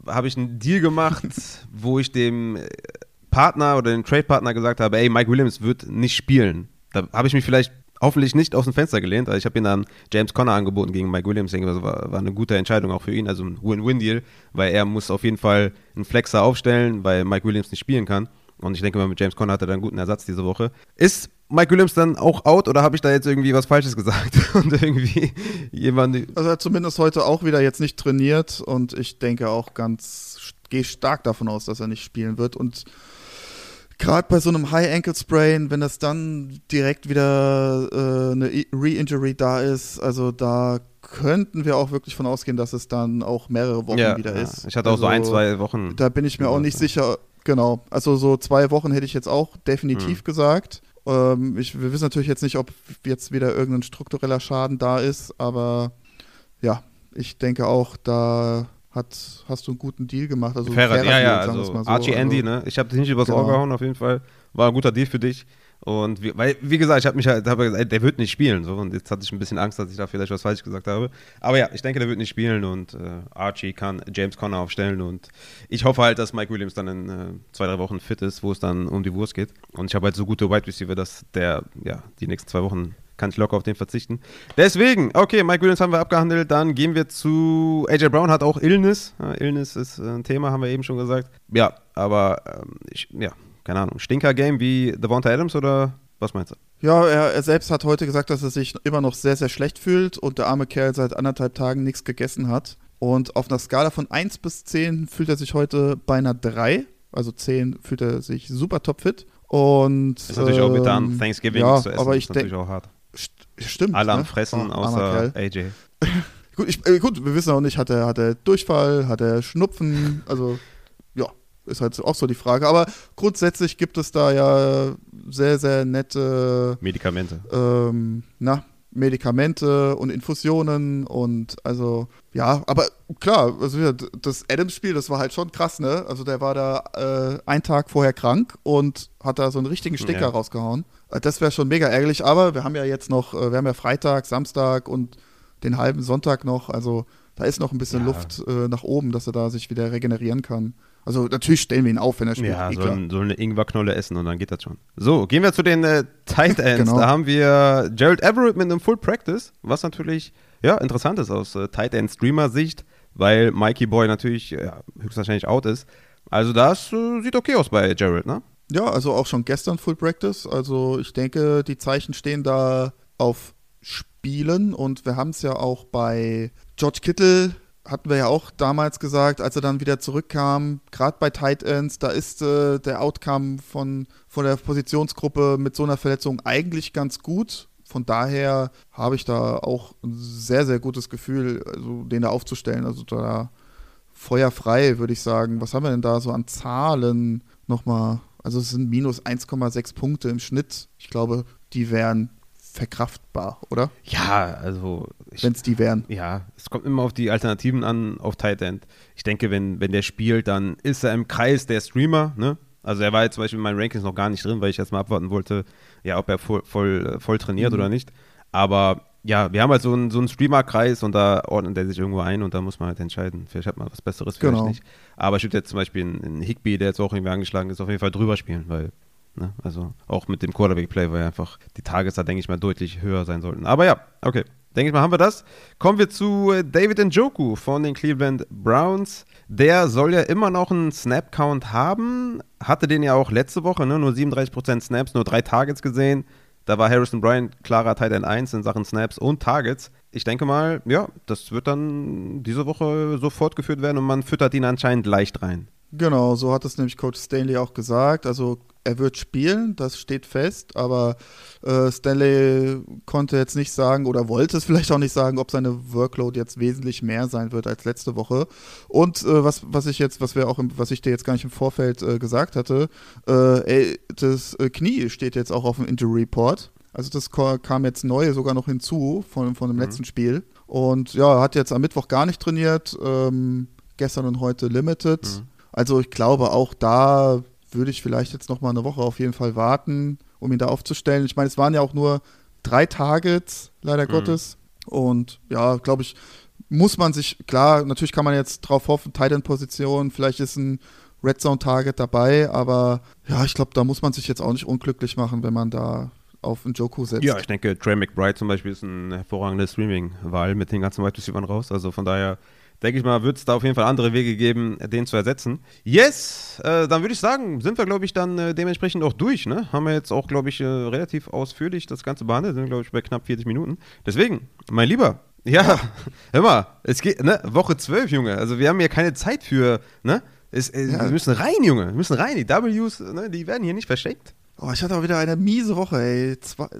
habe ich einen Deal gemacht, wo ich dem Partner oder dem Trade-Partner gesagt habe, ey, Mike Williams wird nicht spielen. Da habe ich mich vielleicht hoffentlich nicht aus dem Fenster gelehnt, also ich habe ihn dann James Conner angeboten gegen Mike Williams, das also war eine gute Entscheidung auch für ihn, also ein Win-Win-Deal, weil er muss auf jeden Fall einen Flexer aufstellen, weil Mike Williams nicht spielen kann. Und ich denke mal, mit James Conner hat er dann einen guten Ersatz diese Woche. Ist Mike Williams dann auch out oder habe ich da jetzt irgendwie was Falsches gesagt? Und irgendwie jemand. Also er hat zumindest heute auch wieder jetzt nicht trainiert und ich denke auch gehe stark davon aus, dass er nicht spielen wird. Und gerade bei so einem High Ankle Sprain, wenn das dann direkt wieder eine Re-Injury da ist, also da könnten wir auch wirklich von ausgehen, dass es dann auch mehrere Wochen wieder ist. Ich hatte auch so 1-2 Wochen. Da bin ich mir auch nicht sicher. Genau, also so 2 Wochen hätte ich jetzt auch definitiv gesagt. Wir wissen natürlich jetzt nicht, ob jetzt wieder irgendein struktureller Schaden da ist, aber ja, ich denke auch, da hast du einen guten Deal gemacht. Also fairer Deal, sagen wir es mal so. Archie Andy, ne? Ich habe dich nicht übers Ohr gehauen, auf jeden Fall. War ein guter Deal für dich. Und wie gesagt, ich habe mich halt gesagt, der wird nicht spielen. So. Und jetzt hatte ich ein bisschen Angst, dass ich da vielleicht was falsch gesagt habe. Aber ja, ich denke, der wird nicht spielen und Archie kann James Conner aufstellen. Und ich hoffe halt, dass Mike Williams dann in 2-3 Wochen fit ist, wo es dann um die Wurst geht. Und ich habe halt so gute Wide Receiver, dass die nächsten 2 Wochen kann ich locker auf den verzichten. Deswegen, okay, Mike Williams haben wir abgehandelt. Dann gehen wir zu AJ Brown, hat auch Illness. Illness ist ein Thema, haben wir eben schon gesagt. Ja, aber keine Ahnung, Stinker-Game wie Davante Adams oder was meinst du? Ja, er selbst hat heute gesagt, dass er sich immer noch sehr, sehr schlecht fühlt und der arme Kerl seit anderthalb Tagen nichts gegessen hat. Und auf einer Skala von 1 bis 10 fühlt er sich heute bei einer 3. Also 10 fühlt er sich super topfit. Und das ist natürlich auch mit an Thanksgiving zu essen, aber ist natürlich auch hart. Stimmt. Alle am Fressen, außer AJ. Gut, wir wissen auch nicht, hat er Durchfall, hat er Schnupfen, also... Ist halt auch so die Frage. Aber grundsätzlich gibt es da ja sehr, sehr nette Medikamente. Medikamente und Infusionen und also, ja, aber klar, also das Adams-Spiel, das war halt schon krass, ne? Also der war da einen Tag vorher krank und hat da so einen richtigen Sticker rausgehauen. Das wäre schon mega ärgerlich, aber wir haben ja jetzt noch, wir haben ja Freitag, Samstag und den halben Sonntag noch, also da ist noch ein bisschen Luft nach oben, dass er da sich wieder regenerieren kann. Also natürlich stellen wir ihn auf, wenn er spielt. Ja, so eine Ingwerknolle essen und dann geht das schon. So, gehen wir zu den Tight Ends. Genau. Da haben wir Gerald Everett mit einem Full Practice, was natürlich interessant ist aus Tight End-Streamer-Sicht, weil Mikey Boy natürlich höchstwahrscheinlich out ist. Also das sieht okay aus bei Gerald, ne? Ja, also auch schon gestern Full Practice. Also ich denke, die Zeichen stehen da auf Spielen und wir haben es ja auch bei George Kittle hatten wir ja auch damals gesagt, als er dann wieder zurückkam, gerade bei Tight Ends, da ist der Outcome von der Positionsgruppe mit so einer Verletzung eigentlich ganz gut. Von daher habe ich da auch ein sehr, sehr gutes Gefühl, also den da aufzustellen. Also da feuerfrei, würde ich sagen. Was haben wir denn da so an Zahlen nochmal? Also es sind minus 1,6 Punkte im Schnitt. Ich glaube, die wären verkraftbar, oder? Ja, also wenn es die wären. Ja, es kommt immer auf die Alternativen an, auf Tight End. Ich denke, wenn der spielt, dann ist er im Kreis der Streamer, ne? Also er war jetzt zum Beispiel in meinen Rankings noch gar nicht drin, weil ich erstmal abwarten wollte, ja, ob er voll trainiert oder nicht. Aber ja, wir haben halt so einen Streamer-Kreis und da ordnet er sich irgendwo ein und da muss man halt entscheiden. Vielleicht hat man was Besseres, vielleicht nicht. Aber ich würde jetzt zum Beispiel einen Higbee, der jetzt auch irgendwie angeschlagen ist, auf jeden Fall drüber spielen, weil ne? Also auch mit dem Quarterback-Play, weil einfach die Targets, denke ich mal, deutlich höher sein sollten. Aber ja, okay, denke ich mal, haben wir das. Kommen wir zu David Njoku von den Cleveland Browns. Der soll ja immer noch einen Snap-Count haben. Hatte den ja auch letzte Woche, ne? Nur 37% Snaps, nur 3 Targets gesehen. Da war Harrison Bryant klarer Tight End 1 in Sachen Snaps und Targets. Ich denke mal, ja, das wird dann diese Woche so fortgeführt werden und man füttert ihn anscheinend leicht rein. Genau, so hat es nämlich Coach Stanley auch gesagt. Also er wird spielen, das steht fest, aber Stanley konnte jetzt nicht sagen oder wollte es vielleicht auch nicht sagen, ob seine Workload jetzt wesentlich mehr sein wird als letzte Woche. Und was ich dir jetzt gar nicht im Vorfeld gesagt hatte, das Knie steht jetzt auch auf dem Injury Report. Also das kam jetzt neu sogar noch hinzu von dem letzten Spiel. Und ja, hat jetzt am Mittwoch gar nicht trainiert, gestern und heute limited. Also ich glaube auch da würde ich vielleicht jetzt noch mal eine Woche auf jeden Fall warten, um ihn da aufzustellen. Ich meine, es waren ja auch nur 3 Targets, leider Gottes. Und ja, glaube ich, muss man sich, klar, natürlich kann man jetzt drauf hoffen, Tight End-Position, vielleicht ist ein Red Zone-Target dabei, aber ja, ich glaube, da muss man sich jetzt auch nicht unglücklich machen, wenn man da auf Njoku setzt. Ja, ich denke, Trey McBride zum Beispiel ist eine hervorragende Streaming-Wahl mit den ganzen Wide Receivers raus. Also von daher denke ich mal, wird es da auf jeden Fall andere Wege geben, den zu ersetzen. Yes, dann würde ich sagen, sind wir, glaube ich, dann dementsprechend auch durch. Ne? Haben wir jetzt auch, glaube ich, relativ ausführlich das Ganze behandelt. Sind, glaube ich, bei knapp 40 Minuten. Deswegen, mein Lieber, ja, hör mal, es geht, ne? Woche 12, Junge. Also wir haben hier keine Zeit für, ne? Wir müssen rein, Junge. Wir müssen rein. Die Ws, ne? Die werden hier nicht verschenkt. Oh, ich hatte auch wieder eine miese Woche, ey.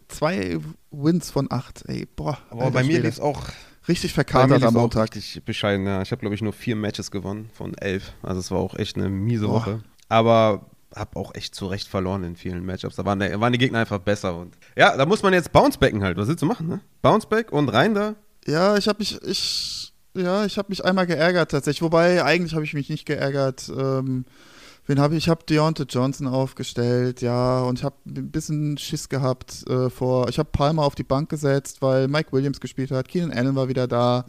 2 Wins von 8, ey. Boah. Aber bei mir lief es auch richtig verkatert am Montag. Richtig bescheiden, ja. Ich habe, glaube ich, nur 4 Matches gewonnen von 11. Also es war auch echt eine miese Woche. Aber habe auch echt zu Recht verloren in vielen Matchups. Da waren die Gegner einfach besser. Und ja, da muss man jetzt Bouncebacken halt. Was willst du machen, ne? Bounceback und rein da. Ja, ich habe mich einmal geärgert tatsächlich. Wobei, eigentlich habe ich mich nicht geärgert. Wen habe ich? Ich habe Deontay Johnson aufgestellt, ja, und ich habe ein bisschen Schiss gehabt ich habe Palmer auf die Bank gesetzt, weil Mike Williams gespielt hat, Keenan Allen war wieder da.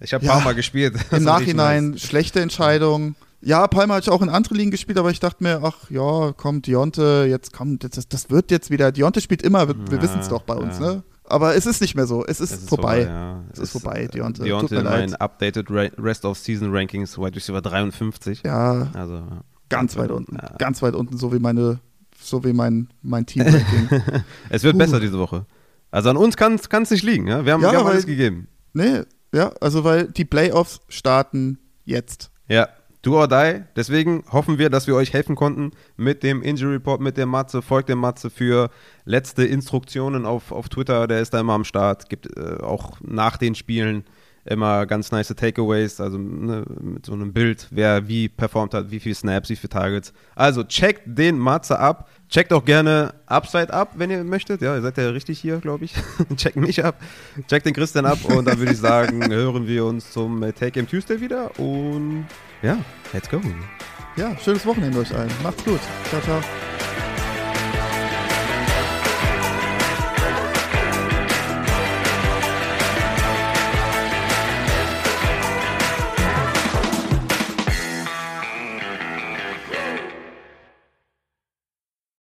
Ich habe Palmer gespielt. Im Nachhinein schlechte Entscheidung. Ja, Palmer hat ich auch in andere Ligen gespielt, aber ich dachte mir, ach ja, komm, Deontay, jetzt kommt, das wird jetzt wieder, Deontay spielt immer, wir wissen es doch bei uns, ne? Aber es ist nicht mehr so. Es ist vorbei. Ja. Es ist vorbei, Deontay. Deontay tut mir leid. In meinen updated Rest-of-Season-Rankings Wide Receiver 53. Ja, also ganz weit unten. Ja. Ganz weit unten, so wie mein Team-Ranking. Es wird besser diese Woche. Also an uns kann es nicht liegen. Ja? Wir haben alles gegeben. Nee, ja, also weil die Playoffs starten jetzt. Ja, do or die. Deswegen hoffen wir, dass wir euch helfen konnten mit dem Injury Report, mit der Matze. Folgt der Matze für letzte Instruktionen auf Twitter. Der ist da immer am Start. Gibt auch nach den Spielen immer ganz nice Takeaways, also ne, mit so einem Bild, wer wie performt hat, wie viele Snaps, wie viele Targets. Also checkt den Matze ab, checkt auch gerne Upside ab, wenn ihr möchtet. Ja, ihr seid ja richtig hier, glaube ich. Checkt mich ab, checkt den Christian ab und dann würde ich sagen, hören wir uns zum Take-Game Tuesday wieder und ja, let's go. Ja, schönes Wochenende euch allen. Macht's gut. Ciao, ciao.